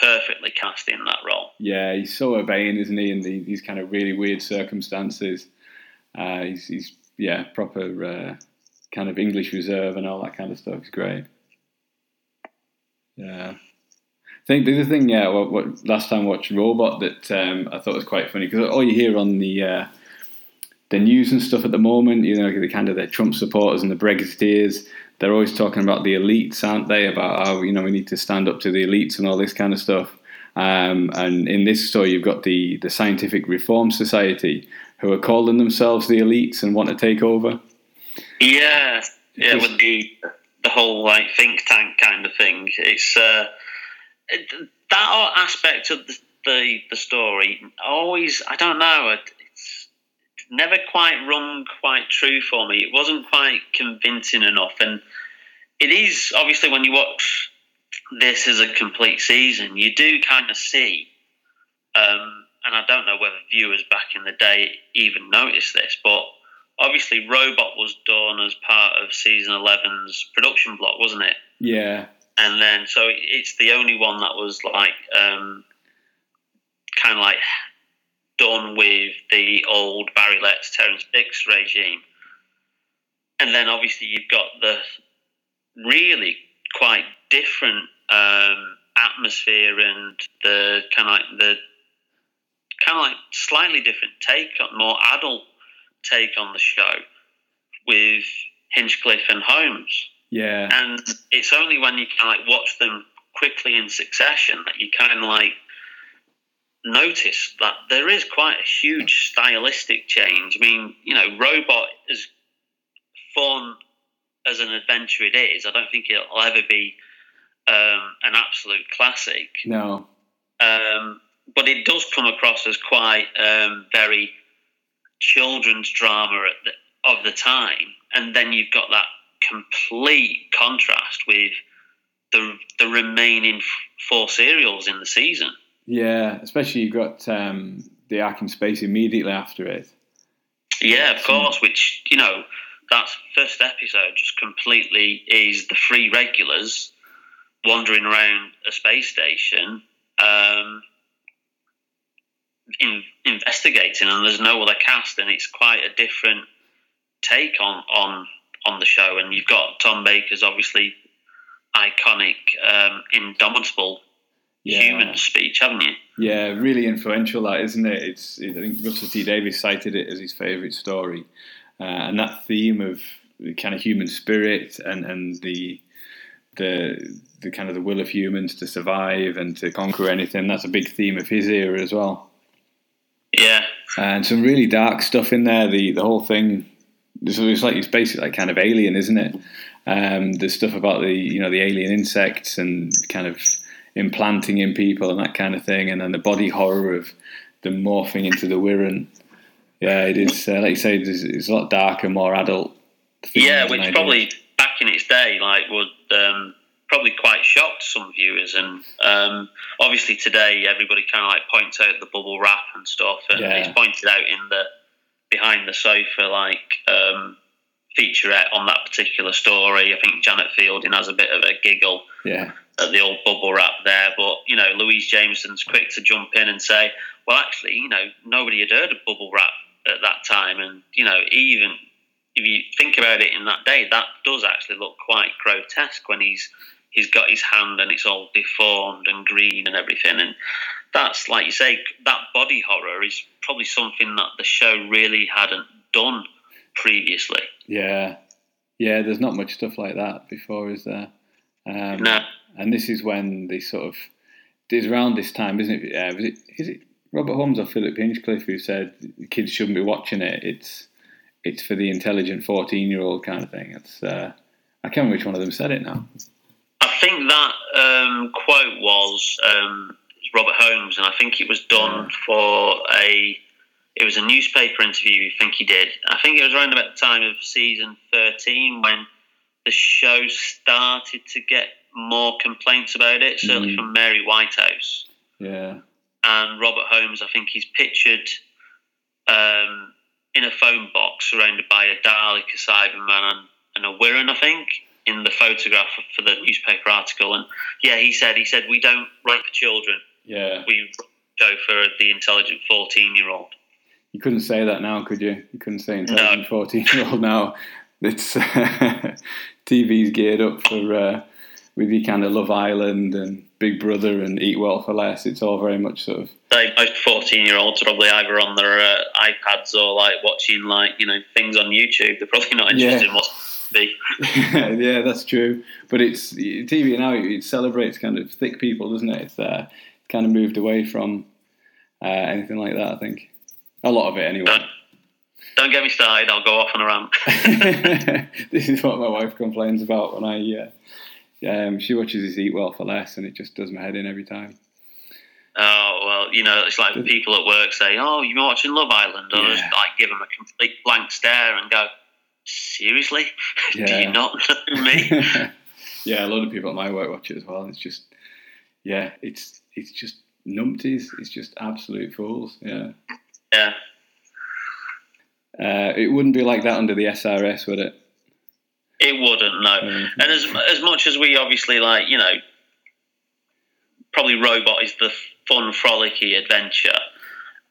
perfectly cast in that role. Yeah, he's so urbane, isn't he, in these kind of really weird circumstances. He's proper kind of English Reserve and all that kind of stuff. It's great. Yeah. I think the other thing, last time I watched Robot that I thought was quite funny, because all you hear on the the news and stuff at the moment, you know, the kind of the Trump supporters and the Brexiteers, they're always talking about the elites, aren't they? About how, you know, we need to stand up to the elites and all this kind of stuff. And in this story, you've got the Scientific Reform Society, who are calling themselves the elites and want to take over. Yeah, yeah, with the whole like think tank kind of thing. It's that aspect of the story always, I don't know, it's never quite rung quite true for me. It wasn't quite convincing enough, and it is obviously when you watch this as a complete season, you do kind of see. And I don't know whether viewers back in the day even noticed this, but obviously Robot was done as part of season 11's production block, wasn't it? Yeah. And then, so it's the only one that was like, kind of like done with the old Barry Letts, Terence Dicks regime. And then obviously you've got the really quite different atmosphere and the kind of like slightly different take, more adult take on the show with Hinchcliffe and Holmes. Yeah. And it's only when you kind of like watch them quickly in succession that you kind of like notice that there is quite a huge stylistic change. I mean, you know, Robot is fun as an adventure it is. I don't think it'll ever be an absolute classic. No. But it does come across as quite very children's drama of the time. And then you've got that complete contrast with the remaining four serials in the season. Yeah, especially you've got the Ark in Space immediately after it. Yeah, of course, which, you know, that first episode just completely is the three regulars wandering around a space station, investigating, and there's no other cast, and it's quite a different take on the show. And you've got Tom Baker's obviously iconic, indomitable human speech, haven't you? Yeah, really influential, that, isn't it? I think Russell T. Davies cited it as his favourite story, and that theme of the kind of human spirit and the kind of the will of humans to survive and to conquer anything, that's a big theme of his era as well. Yeah, and some really dark stuff in there. The whole thing, it's basically like kind of Alien, isn't it? There's stuff about the alien insects and kind of implanting in people and that kind of thing, and then the body horror of them morphing into the Wirren. Yeah, it is. Like you say, it's a lot darker, more adult. Yeah, which probably back in its day, like would probably quite shocked some viewers, and obviously today everybody kind of like points out the bubble wrap and stuff, and it's pointed out in the Behind the Sofa like featurette on that particular story. I think Janet Fielding has a bit of a giggle at the old bubble wrap there, but you know, Louise Jameson's quick to jump in and say, well actually, you know, nobody had heard of bubble wrap at that time, and you know, even if you think about it in that day, that does actually look quite grotesque when he's got his hand and it's all deformed and green and everything. And that's, like you say, that body horror is probably something that the show really hadn't done previously. Yeah, there's not much stuff like that before, is there? No. And this is when they sort of, it's around this time, isn't it? Is it Robert Holmes or Philip Hinchcliffe who said kids shouldn't be watching it? It's for the intelligent 14-year-old kind of thing. It's I can't remember which one of them said it now. I think that quote was Robert Holmes, and I think it was done for a newspaper interview. I think he did. I think it was around about the time of season 13 when the show started to get more complaints about it, certainly from Mary Whitehouse. Yeah. And Robert Holmes, I think he's pictured in a phone box surrounded by a Dalek, a Cyberman and a Wirren, I think, in the photograph for the newspaper article. And yeah, he said we don't write for children. Yeah. We go for the intelligent 14-year-old. You couldn't say that now, could you? You couldn't say intelligent 14-year-old now. It's TV's geared up for with your kind of Love Island and Big Brother and Eat Well for Less. It's all very much sort of like most 14-year-olds probably either on their iPads or like watching like, you know, things on YouTube. They're probably not interested in what's TV. Yeah, that's true. But it's TV now. It celebrates kind of thick people, doesn't it? It's kind of moved away from anything like that. I think a lot of it anyway. Don't get me started. I'll go off on a rant. This is what my wife complains about when I. She watches this Eat Well for Less, and it just does my head in every time. Oh, well, you know, it's like people at work say, oh, you've been watching Love Island, or just like give them a complete blank stare and go, seriously? Do you not know me? Yeah, a lot of people at my work watch it as well, and it's just, yeah, it's just numpties, it's just absolute fools, Yeah. It wouldn't be like that under the SRS, would it? It wouldn't, no. And as much as we obviously like, you know, probably Robot is the fun, frolicky adventure,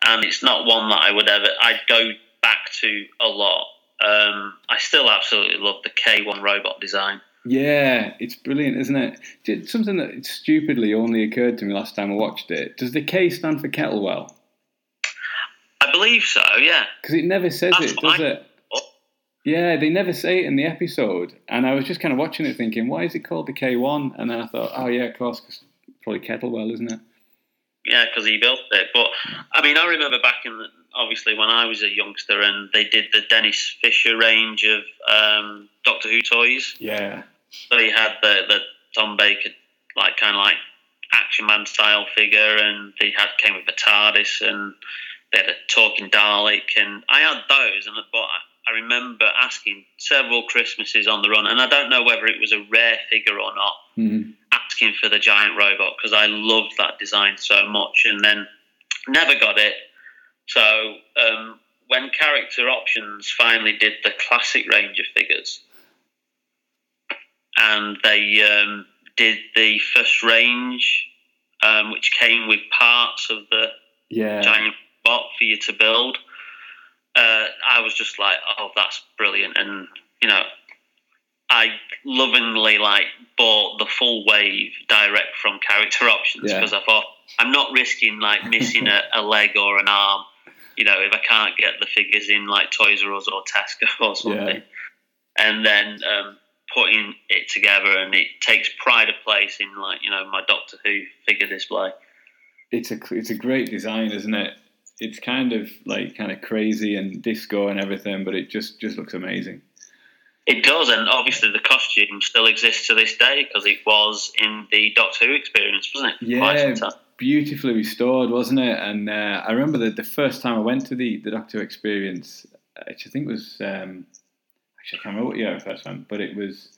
and it's not one that I would ever, I'd go back to a lot. I still absolutely love the K1 robot design. Yeah, it's brilliant, isn't it? It's something that stupidly only occurred to me last time I watched it. Does the K stand for Kettlewell? I believe so, yeah. Because it never says it, does it? Yeah, they never say it in the episode, and I was just kind of watching it thinking, why is it called the K1? And then I thought, oh yeah, of course, cause it's probably Kettlewell, isn't it? Yeah, because he built it. But, I mean, I remember back in, obviously, when I was a youngster, and they did the Dennis Fisher range of Doctor Who toys. Yeah. So he had the Tom Baker, like, kind of like Action Man-style figure, and they had came with a TARDIS, and they had a talking Dalek, and I had those, and I remember asking several Christmases on the run, and I don't know whether it was a rare figure or not, asking for the giant robot, because I loved that design so much, and then never got it. So when Character Options finally did the classic range of figures, and they did the first range, which came with parts of the giant robot for you to build, I was just like, oh, that's brilliant. And, you know, I lovingly, like, bought the full wave direct from Character Options because I thought, I'm not risking, like, missing a leg or an arm, you know, if I can't get the figures in, like, Toys R Us or Tesco or something. Yeah. And then putting it together, and it takes pride of place in, like, you know, my Doctor Who figure display. It's a great design, isn't it? It's kind of like kind of crazy and disco and everything, but it just looks amazing. It does, and obviously the costume still exists to this day because it was in the Doctor Who experience, wasn't it? Yeah, beautifully restored, wasn't it? And I remember the first time I went to the Doctor Who experience, which I think was actually I can't remember what year I first went, but it was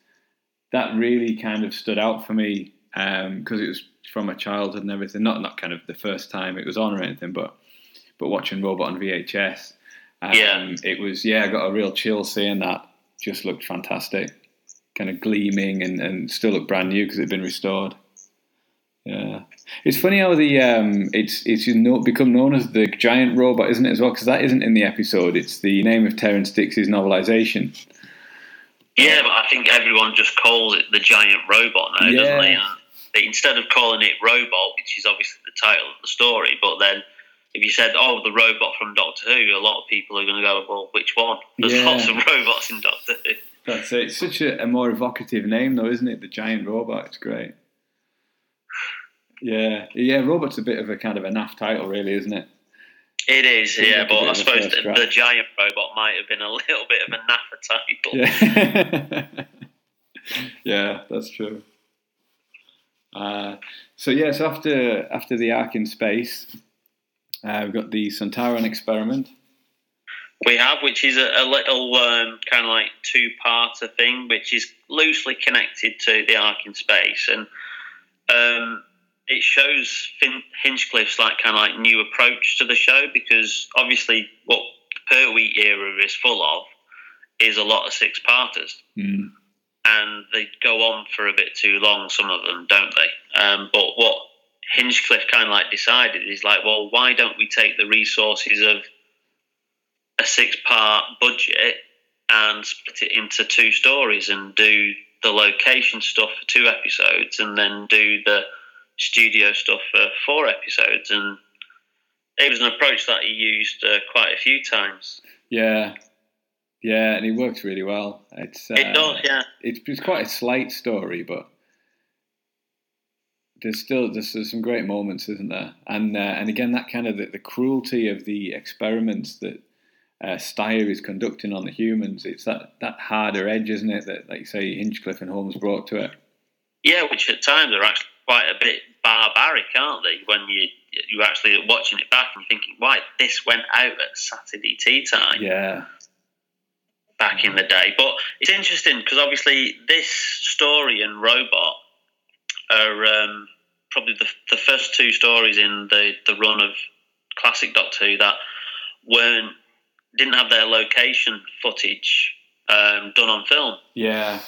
that really kind of stood out for me because it was from my childhood and everything. Not kind of the first time it was on or anything, but watching Robot on VHS, it was, I got a real chill seeing that. Just looked fantastic, kind of gleaming and still looked brand new because it had been restored. Yeah. It's funny how the it's become known as the giant robot, isn't it, as well? Because that isn't in the episode. It's the name of Terence Dix's novelisation. Yeah, but I think everyone just calls it the giant robot now, doesn't they? They? Instead of calling it Robot, which is obviously the title of the story, but then if you said, oh, the robot from Doctor Who, a lot of people are going to go, well, which one? There's lots of robots in Doctor Who. That's it. It's such a more evocative name, though, isn't it? The giant robot. It's great. Yeah, Robot's a bit of a kind of a naff title, really, isn't it? It is, but I suppose the giant robot might have been a little bit of a naffer title. Yeah, that's true. So after the Ark in Space... we've got the Centauran experiment. We have, which is a little kind of like two-parter thing, which is loosely connected to the Ark in Space, and it shows Hinchcliffe's like kind of like new approach to the show, because obviously what the Pertwee era is full of is a lot of six-parters, and they go on for a bit too long. Some of them, don't they? But what Hinchcliffe kind of like decided is like, well, why don't we take the resources of a six-part budget and split it into two stories and do the location stuff for two episodes and then do the studio stuff for 4 episodes, and it was an approach that he used quite a few times. Yeah, yeah, and it works really well. It does, yeah. It's quite a slight story, but there's some great moments, isn't there? And again, that kind of the cruelty of the experiments that Steyer is conducting on the humans. It's that harder edge, isn't it, that, like you say, Hinchcliffe and Holmes brought to it. Yeah, which at times are actually quite a bit barbaric, aren't they? When you're actually watching it back and thinking, why this went out at Saturday tea time? Yeah, back in the day. But it's interesting because obviously this story and Robot are probably the first two stories in the run of classic Doctor Who that didn't have their location footage done on film. Yeah.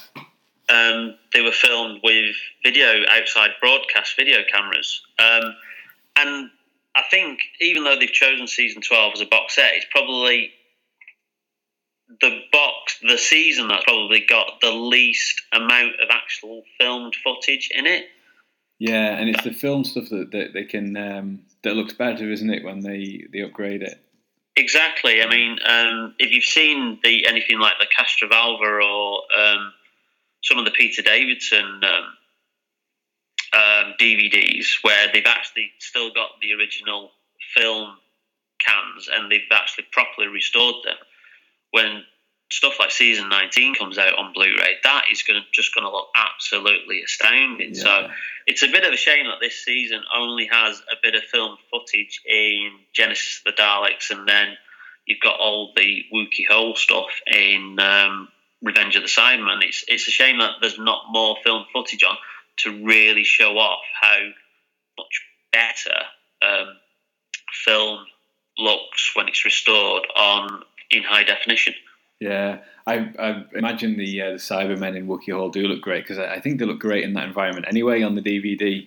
They were filmed with video, outside broadcast video cameras. And I think even though they've chosen season 12 as a box set, it's probably the season that's probably got the least amount of actual filmed footage in it. Yeah, and it's the film stuff that they can, that looks better, isn't it, when they upgrade it? Exactly. I mean, if you've seen anything like the Castrovalva or some of the Peter Davison DVDs, where they've actually still got the original film cans and they've actually properly restored them, when stuff like season 19 comes out on Blu-ray, that is just going to look absolutely astounding. Yeah. So it's a bit of a shame that this season only has a bit of film footage in Genesis of the Daleks, and then you've got all the Wookiee Hole stuff in Revenge of the Cybermen. It's a shame that there's not more film footage on to really show off how much better film looks when it's restored in high definition. Yeah, I imagine the Cybermen in Wookiee Hall do look great, because I think they look great in that environment anyway on the DVD.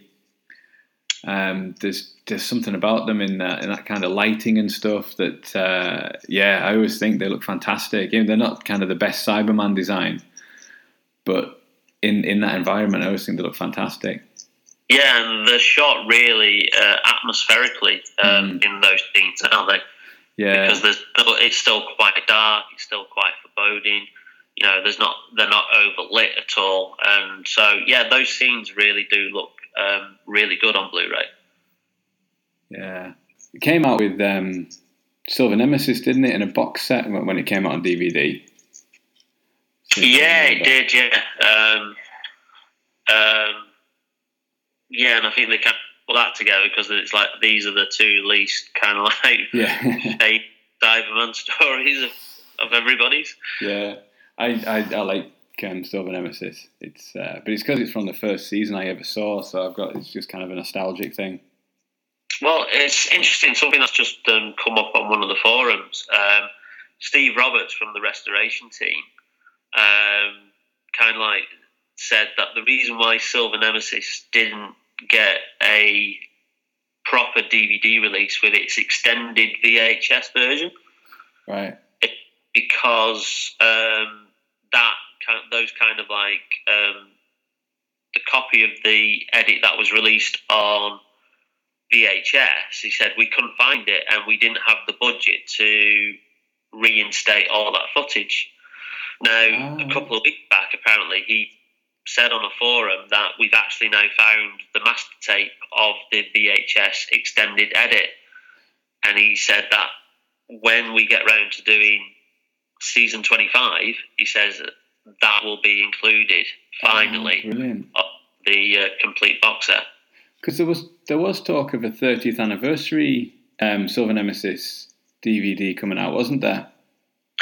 There's something about them in that kind of lighting and stuff that, I always think they look fantastic. You know, they're not kind of the best Cyberman design, but in that environment, I always think they look fantastic. Yeah, and they're shot really atmospherically in those scenes, aren't they? Yeah, because it's still quite dark, it's still quite foreboding. You know, they're not overlit at all, and so those scenes really do look really good on Blu-ray. Yeah, it came out with Silver Nemesis, didn't it, in a box set when it came out on DVD? Yeah, it did. Yeah, and I think they can. Well, that together, because it's like these are the two least kind of like Cyberman stories of everybody's. Yeah, I like Silver Nemesis. It's but it's because it's from the first season I ever saw, so it's just kind of a nostalgic thing. Well, it's interesting. Something that's just come up on one of the forums. Steve Roberts from the restoration team kind of like said that the reason why Silver Nemesis didn't get a proper DVD release with its extended VHS version, right? Because the copy of the edit that was released on VHS, he said we couldn't find it, and we didn't have the budget to reinstate all that footage. Now, a couple of weeks back, apparently he said on a forum that we've actually now found the master tape of the VHS extended edit, and he said that when we get round to doing season 25, he says that will be included finally on the complete box set. Because there was talk of a 30th anniversary Silver Nemesis DVD coming out, wasn't there?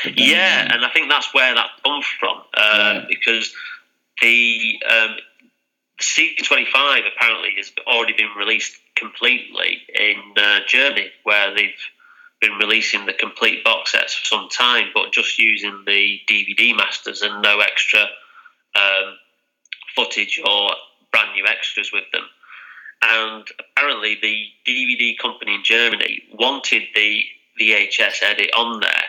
And I think that's where that comes from, because The season 25 apparently has already been released completely in Germany, where they've been releasing the complete box sets for some time, but just using the DVD masters and no extra footage or brand new extras with them. And apparently the DVD company in Germany wanted the VHS edit on there,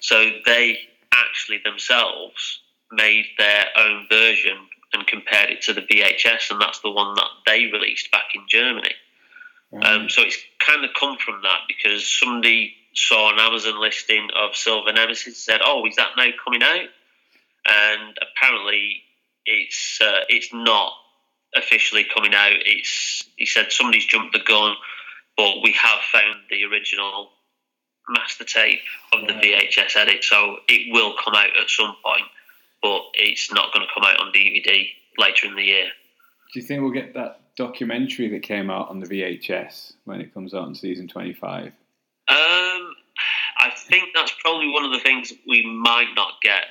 so they actually themselves made their own version and compared it to the VHS, and that's the one that they released back in Germany. Right. So it's kind of come from that, because somebody saw an Amazon listing of Silver Nemesis and said, oh, is that now coming out? And apparently it's not officially coming out. He said somebody's jumped the gun, but we have found the original master tape of the VHS edit, so it will come out at some point, but it's not going to come out on DVD later in the year. Do you think we'll get that documentary that came out on the VHS when it comes out in season 25? I think that's probably one of the things we might not get,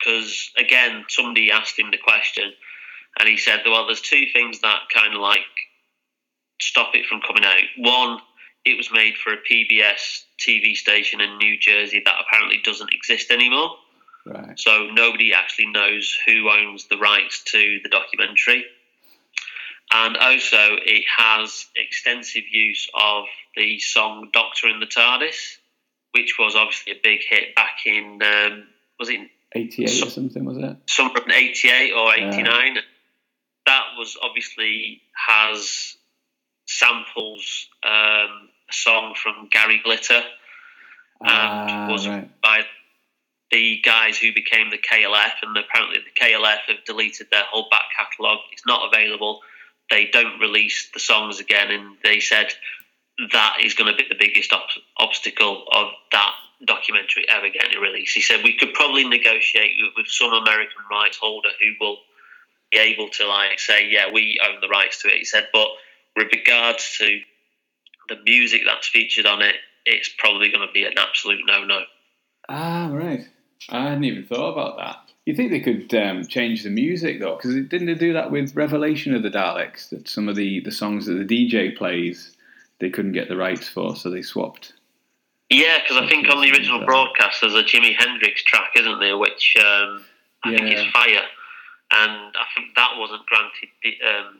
because, again, somebody asked him the question, and he said, well, there's two things that kind of, like, stop it from coming out. One, it was made for a PBS TV station in New Jersey that apparently doesn't exist anymore. Right. So nobody actually knows who owns the rights to the documentary. And also, it has extensive use of the song Doctor in the TARDIS, which was obviously a big hit back in, was it 88 or something, was it? Somewhere in 88 or 89. Yeah. That was obviously has samples, a song from Gary Glitter, and was by the guys who became the KLF, and apparently the KLF have deleted their whole back catalogue. It's not available. They don't release the songs again, and they said that is going to be the biggest obstacle of that documentary ever getting released. He said we could probably negotiate with some American rights holder who will be able to, like, say, yeah, we own the rights to it. He said, but with regards to the music that's featured on it, it's probably going to be an absolute no-no. Ah, right. I hadn't even thought about that. You think they could change the music, though? Because didn't they do that with Revelation of the Daleks, that some of the songs that the DJ plays, they couldn't get the rights for, so they swapped? Yeah, because I think on the original broadcast there's a Jimi Hendrix track, isn't there, which I think is Fire. And I think that wasn't granted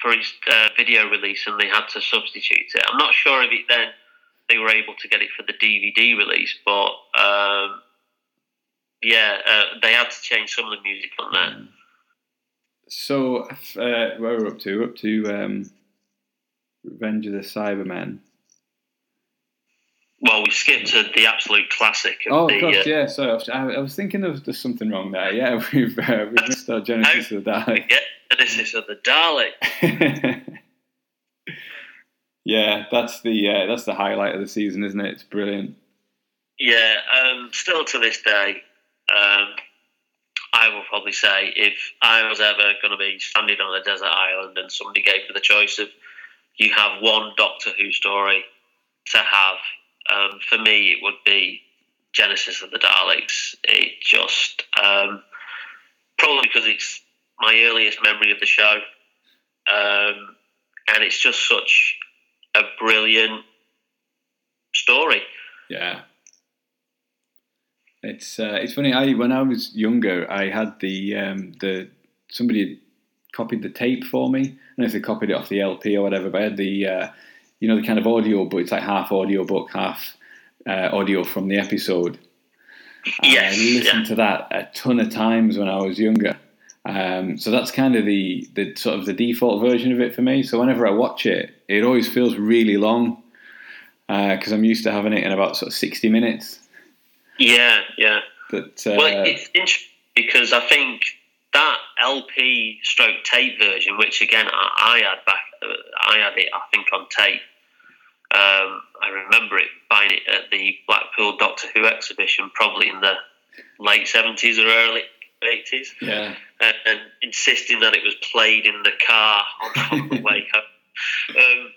for his video release, and they had to substitute it. I'm not sure if it then they were able to get it for the DVD release, but... they had to change some of the music on there. So, where we're up to Revenge of the Cybermen. Well, we skipped to the absolute classic. Oh, gosh, yeah. So I was thinking there's something wrong there. Yeah, we've missed our Genesis of the Daleks. Yeah, Genesis of the Daleks. Yeah, that's the highlight of the season, isn't it? It's brilliant. Yeah, still to this day, I will probably say if I was ever going to be stranded on a desert island and somebody gave me the choice of you have one Doctor Who story to have, for me it would be Genesis of the Daleks. It just, probably because it's my earliest memory of the show, and it's just such a brilliant story. Yeah. It's funny. When I was younger, I had the somebody had copied the tape for me. I don't know if they copied it off the LP or whatever, but I had the the kind of audio book. It's like half audio book, half audio from the episode. Yes, I listened to that a ton of times when I was younger. So that's kind of the sort of the default version of it for me. So whenever I watch it, it always feels really long because I'm used to having it in about sort of 60 minutes. Yeah. But, well, it's interesting because I think that LP / tape version, which again I had it I think on tape. I remember it buying it at the Blackpool Doctor Who exhibition, probably in the late '70s or early '80s. Yeah, and insisting that it was played in the car on the way home.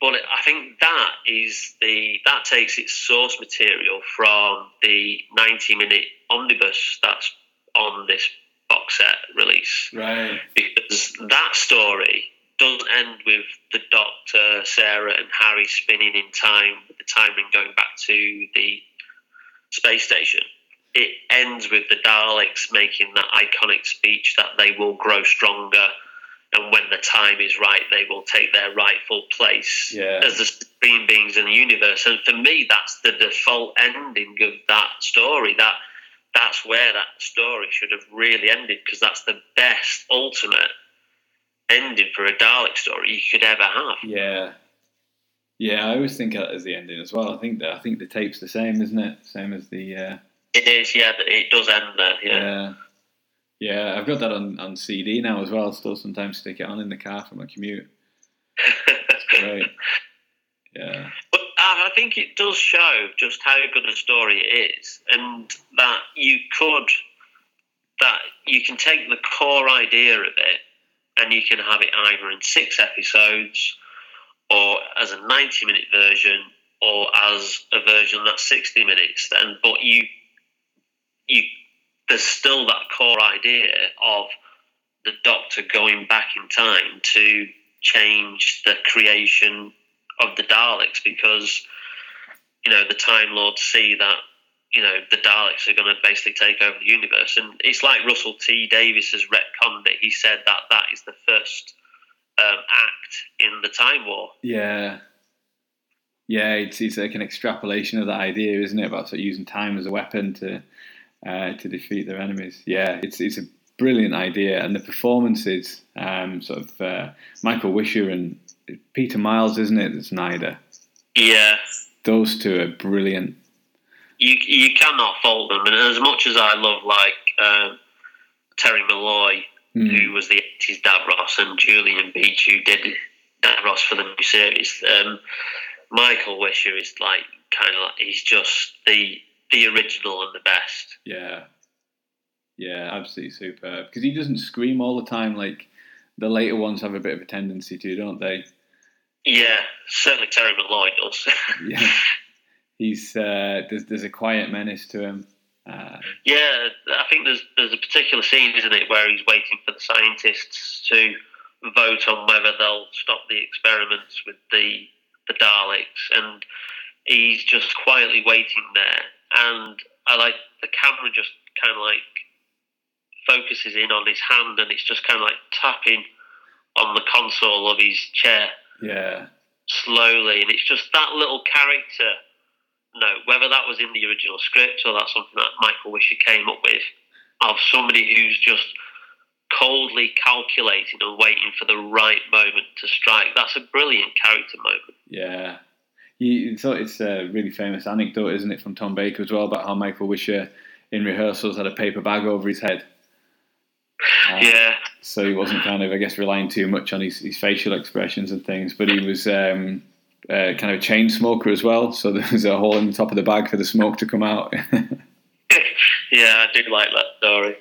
But I think that takes its source material from the 90-minute omnibus that's on this box set release. Right. Because that story doesn't end with the Doctor, Sarah and Harry spinning in time, with the time ring going back to the space station. It ends with the Daleks making that iconic speech that they will grow stronger, and when the time is right, they will take their rightful place as the supreme beings in the universe. And for me, that's the default ending of that story, that that's where that story should have really ended, because that's the best ultimate ending for a Dalek story you could ever have. Yeah. Yeah, I always think of that as the ending as well. I think the tape's the same, isn't it? Same as the... It is, yeah. It does end there, yeah. Yeah, I've got that on CD now as well. Still sometimes stick it on in the car for my commute. That's great. Yeah. But I think it does show just how good a story it is, and that you can take the core idea of it and you can have it either in 6 episodes or as a 90-minute version or as a version that's 60 minutes. Then, but you there's still that core idea of the Doctor going back in time to change the creation of the Daleks, because, you know, the Time Lords see that, you know, the Daleks are going to basically take over the universe. And it's like Russell T. Davies' retcon that he said that is the first act in the Time War. Yeah. Yeah, it's like an extrapolation of that idea, isn't it, about sort of using time as a weapon to defeat their enemies. Yeah, it's a brilliant idea. And the performances, Michael Wisher and Peter Miles, isn't it? It's Snyder. Yeah. Those two are brilliant. You cannot fault them. And as much as I love, Terry Malloy, who was the 80s Davros, and Julian Beach, who did Davros for the new series, Michael Wisher is, he's just the original and the best. Yeah. Yeah, absolutely superb. Because he doesn't scream all the time, the later ones have a bit of a tendency to, don't they? Yeah, certainly Terry Malloy does. Yeah, he's there's a quiet menace to him. Yeah, I think there's a particular scene, isn't it, where he's waiting for the scientists to vote on whether they'll stop the experiments with the Daleks, and he's just quietly waiting there. And I like the camera just focuses in on his hand, and it's just tapping on the console of his chair. Yeah. Slowly, and it's just that little character note, whether that was in the original script or that's something that Michael Wisher came up with, of somebody who's just coldly calculating and waiting for the right moment to strike. That's a brilliant character moment. Yeah. It's a really famous anecdote, isn't it, from Tom Baker as well, about how Michael Wisher in rehearsals had a paper bag over his head. Yeah. So he wasn't relying too much on his facial expressions and things, but he was a chain smoker as well. So there was a hole in the top of the bag for the smoke to come out. Yeah, I do like that story.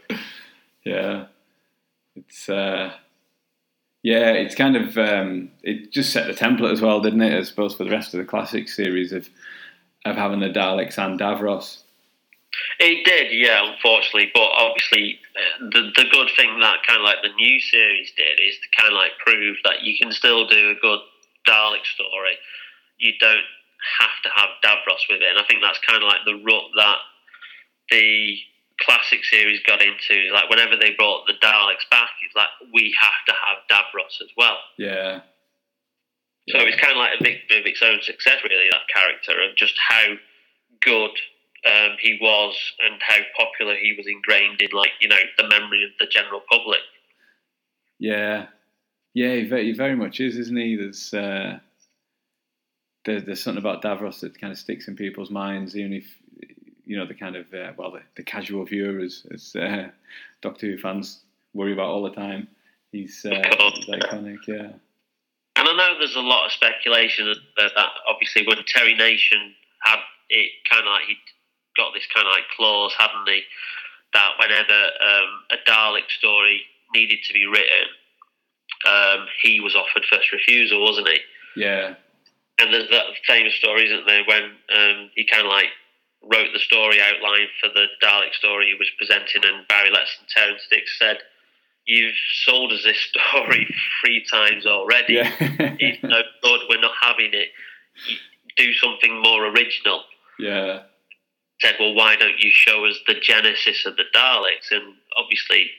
Yeah, it just set the template as well, didn't it? I suppose for the rest of the classic series of having the Daleks and Davros. It did, yeah, unfortunately, but obviously the good thing that the new series did is to prove that you can still do a good Dalek story. You don't have to have Davros with it, and I think that's the rut that the classic series got into. Whenever they brought the Daleks back, it's we have to have Davros as well. Yeah. So yeah. It's a victim of its own success, really, that character, and just how good he was and how popular he was, ingrained in the memory of the general public. Yeah, he very much is, isn't he? There's something about Davros that sticks in people's minds, even if the casual viewer, as Doctor Who fans worry about all the time. He's iconic, yeah. And I know there's a lot of speculation that obviously when Terry Nation had it, he got this clause, hadn't he, that whenever a Dalek story needed to be written, he was offered first refusal, wasn't he? Yeah. And there's that famous story, isn't there, when he wrote the story outline for the Dalek story he was presenting, and Barry Letts and Terence Dix said, "You've sold us this story 3 times already. Yeah. It's no good, we're not having it. Do something more original." Yeah. Said, "Well, why don't you show us the genesis of the Daleks?" And obviously,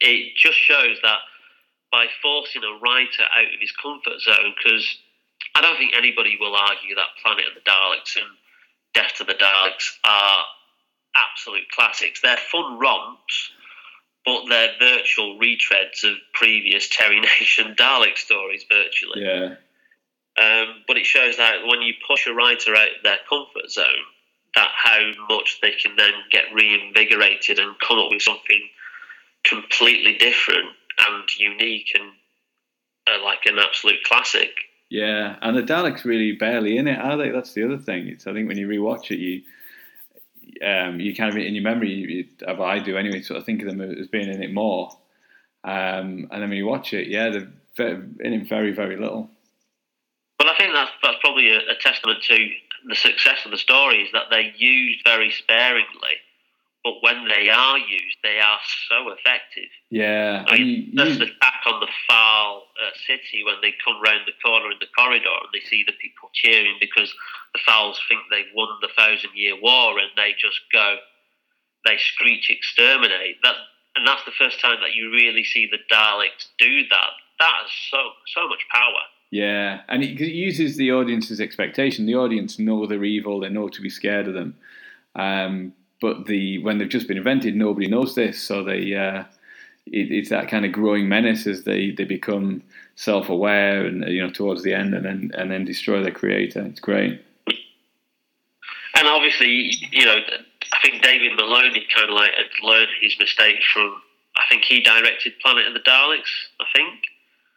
it just shows that by forcing a writer out of his comfort zone, because I don't think anybody will argue that Planet of the Daleks and Death of the Daleks are absolute classics. They're fun romps, but they're virtual retreads of previous Terry Nation Dalek stories, virtually. Yeah. But it shows that when you push a writer out of their comfort zone, that how much they can then get reinvigorated and come up with something completely different and unique and like an absolute classic. Yeah, and the Daleks really barely in it, are they? That's the other thing. It's, I think when you rewatch it, you kind of, in your memory, I do anyway, sort of think of them as being in it more. And then when you watch it, yeah, they're in it very, very little. Well, I think that's probably a testament to the success of the story, is that they're used very sparingly, but when they are used, they are so effective. Yeah. I mean, there's the attack on the foul city when they come round the corner in the corridor and they see the people cheering because the fouls think they've won the 1,000-year war, and they just go, they screech exterminate. And that's the first time that you really see the Daleks do that. That is so much power. Yeah, and it uses the audience's expectation. The audience know they're evil, they know to be scared of them. But when they've just been invented, nobody knows this, so it's that kind of growing menace as they become self-aware and, you know, towards the end, and then destroy their creator. It's great. And obviously, you know, I think David Maloney kind of like had learned his mistake from, I think he directed Planet of the Daleks, I think.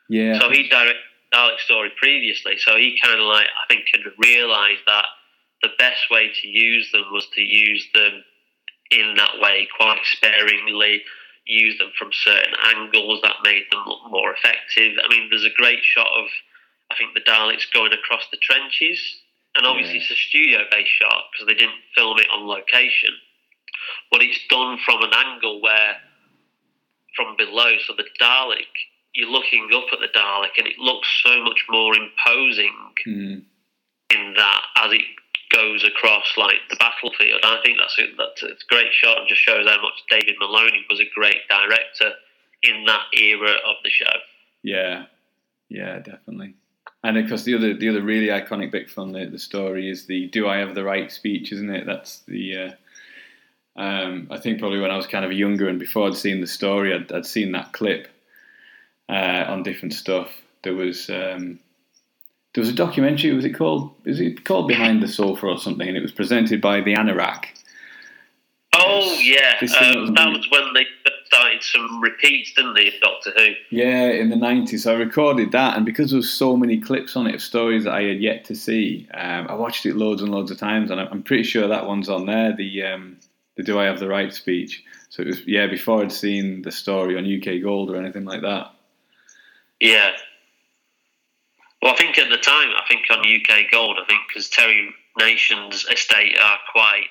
Yeah. So he directed Dalek story previously, so he kind of like, I think, could realise that the best way to use them was to use them in that way, quite sparingly, use them from certain angles that made them look more effective. I mean, there's a great shot of, I think, the Daleks going across the trenches, and obviously it's a studio-based shot because they didn't film it on location, but it's done from an angle where, from below, so the Dalek, you're looking up at the Dalek, and it looks so much more imposing in that as it goes across like the battlefield. And I think that's a great shot, and just shows how much David Maloney was a great director in that era of the show. Yeah, yeah, definitely. And of course, the other really iconic bit from the story is the "Do I have the right?" speech, isn't it? That's the. I think probably when I was kind of younger and before I'd seen the story, I'd seen that clip. On different stuff. There was a documentary, was it called Behind the Sofa or something, and it was presented by the Anorak. Oh, yeah. That was when they started some repeats, didn't they, Doctor Who? Yeah, in the 90s. So I recorded that, and because there was so many clips on it of stories that I had yet to see, I watched it loads and loads of times, and I'm pretty sure that one's on there, the Do I Have the Right speech. So it was, yeah, before I'd seen the story on UK Gold or anything like that. Yeah. Well, I think at the time, on UK Gold, because Terry Nation's estate are quite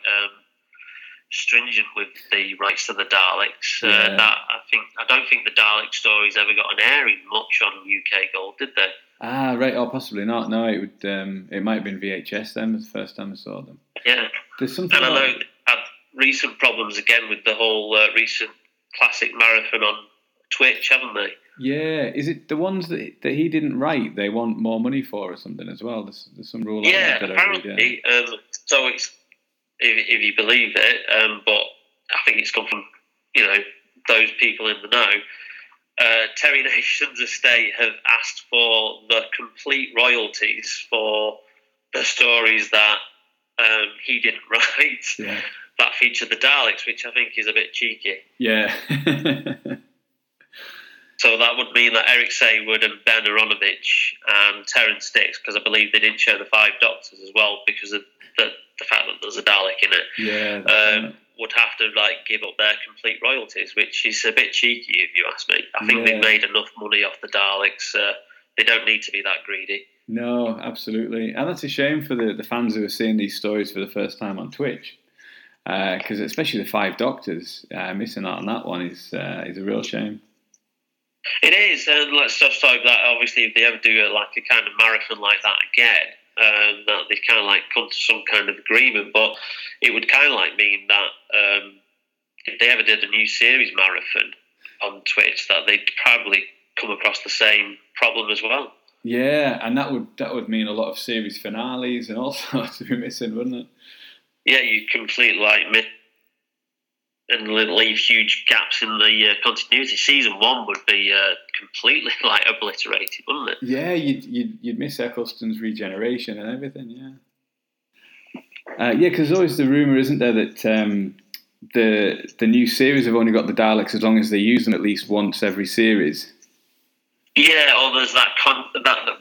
stringent with the rights to the Daleks. Yeah. I don't think the Dalek stories ever got an airing much on UK Gold, did they? Ah, right. Oh, possibly not. No, it would. It might have been VHS then. Was the first time I saw them. Yeah. There's something. And I know they've had recent problems again with the whole recent classic marathon on Twitch, haven't they? Yeah, is it the ones that he didn't write? They want more money for or something as well. There's some rule. Yeah, that apparently. Read, yeah. So it's if you believe it, but I think it's come from, you know, those people in the know. Terry Nation's estate have asked for the complete royalties for the stories that he didn't write that feature the Daleks, which I think is a bit cheeky. Yeah. So that would mean that Eric Saywood and Ben Aronovich and Terence Dix, because I believe they didn't show the Five Doctors as well because of the fact that there's a Dalek in it, would have to like give up their complete royalties, which is a bit cheeky if you ask me. I think they've made enough money off the Daleks. They don't need to be that greedy. No, absolutely. And that's a shame for the fans who are seeing these stories for the first time on Twitch, because especially the Five Doctors, missing out on that one is a real shame. It is, and let's just hope that obviously if they ever do a kind of marathon like that again, that they kind of like come to some kind of agreement. But it would kind of like mean that if they ever did a new series marathon on Twitch, that they'd probably come across the same problem as well. Yeah, and that would mean a lot of series finales and all sorts to be missing, wouldn't it? Yeah, you'd completely like miss and leave huge gaps in the continuity. Season one would be completely like obliterated, wouldn't it? Yeah, you'd miss Eccleston's regeneration and everything. Yeah, because there's always the rumor, isn't there, that the new series have only got the Daleks as long as they use them at least once every series. Yeah, or there's that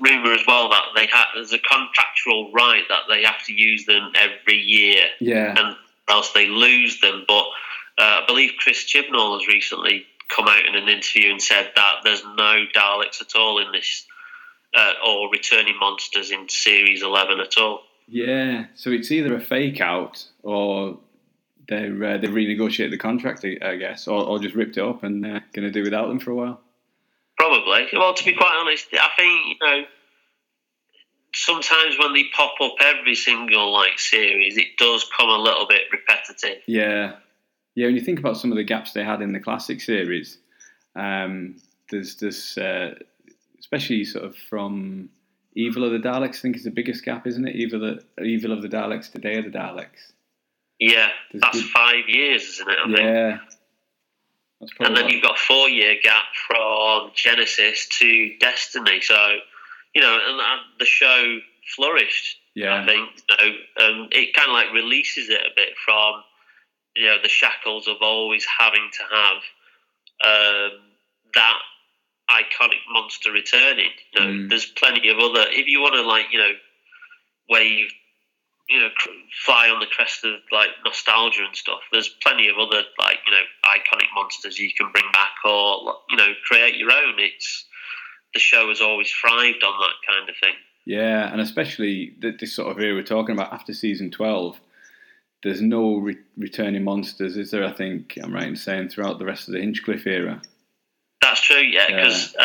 rumor as well that there's a contractual right that they have to use them every year. Yeah, and else they lose them, but. I believe Chris Chibnall has recently come out in an interview and said that there's no Daleks at all in this, or returning monsters in Series 11 at all. Yeah, so it's either a fake-out or they renegotiate the contract, I guess, or just ripped it up and going to do without them for a while. Probably. Well, to be quite honest, I think, you know, sometimes when they pop up every single, like, series, it does come a little bit repetitive. Yeah. Yeah, when you think about some of the gaps they had in the classic series, there's this, especially sort of from Evil of the Daleks, I think is the biggest gap, isn't it? Evil of the Daleks to Day of the Daleks. Yeah, that's 5 years, isn't it? I think. And then you've got a 4-year gap from Genesis to Destiny. So, you know, and the show flourished, I think. So, it kind of like releases it a bit from... you know, the shackles of always having to have that iconic monster returning. You know, there's plenty of other... If you want to, like, you know, wave, you know, fly on the crest of, like, nostalgia and stuff, there's plenty of other, like, you know, iconic monsters you can bring back or, you know, create your own. It's... The show has always thrived on that kind of thing. Yeah, and especially this sort of era we're talking about after Season 12... There's no returning monsters, is there? I think I'm right in saying throughout the rest of the Hinchcliffe era. That's true, yeah, because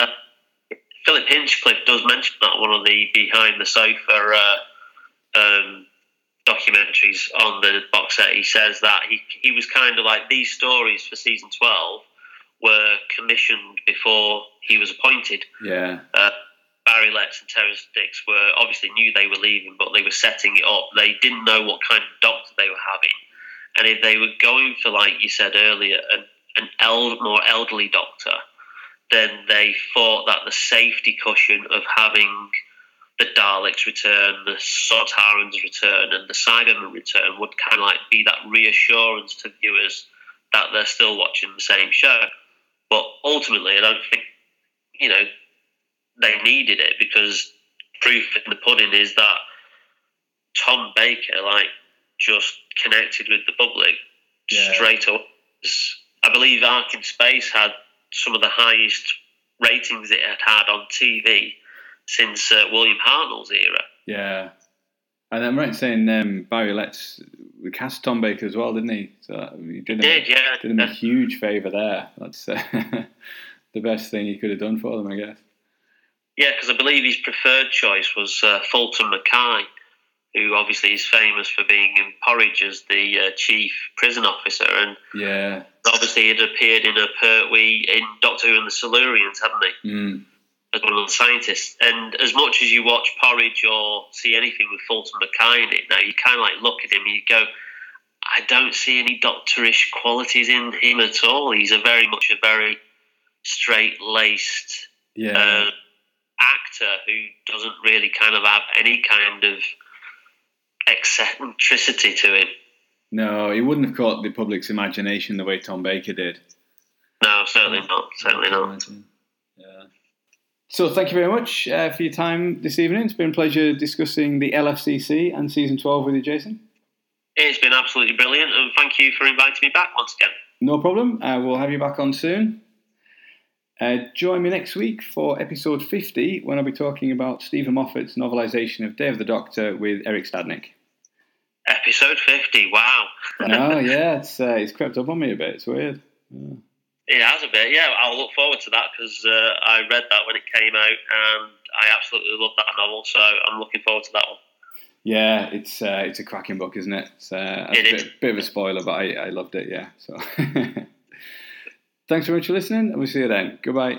Philip Hinchcliffe does mention that one of the Behind the Sofa documentaries on the box set. He says that he was kind of like, these stories for Season 12 were commissioned before he was appointed. Yeah. Barry Letts and Terence Dix were obviously knew they were leaving, but they were setting it up. They didn't know what kind of doctor they were having, and if they were going for, like you said earlier, more elderly doctor, then they thought that the safety cushion of having the Daleks return, the Sodharans return, and the Cybermen return would kind of like be that reassurance to viewers that they're still watching the same show. But ultimately, I don't think, you know, they needed it, because proof in the pudding is that Tom Baker, like, just connected with the public straight up. I believe Ark in Space had some of the highest ratings it had on TV since William Hartnell's era. Yeah. And I'm right in saying Barry Letts cast Tom Baker as well, didn't he? So he did, yeah. Did him a huge favour there. That's the best thing he could have done for them, I guess. Yeah, because I believe his preferred choice was Fulton Mackay, who obviously is famous for being in Porridge as the chief prison officer. And obviously he'd appeared in a Pertwee in Doctor Who and the Silurians, hadn't he? As one of the scientists. And as much as you watch Porridge or see anything with Fulton Mackay in it now, you kind of like look at him and you go, I don't see any doctorish qualities in him at all. He's a very straight-laced... actor who doesn't really kind of have any kind of eccentricity to him. No, he wouldn't have caught the public's imagination the way Tom Baker did. No, certainly not. Yeah. So thank you very much for your time this evening. It's been a pleasure discussing the LFCC and Season 12 with you, Jason. It's been absolutely brilliant, and thank you for inviting me back once again. No problem. We'll have you back on soon. Join me next week for episode 50, when I'll be talking about Stephen Moffat's novelisation of Day of the Doctor with Eric Stadnick. Episode 50, wow. I know, yeah, it's crept up on me a bit, it's weird. Yeah. It has a bit, yeah, I'll look forward to that, because I read that when it came out, and I absolutely love that novel, so I'm looking forward to that one. Yeah, it's a cracking book, isn't it? It's a bit of a spoiler, but I loved it, yeah, so... Thanks very much for listening, and we'll see you then. Goodbye.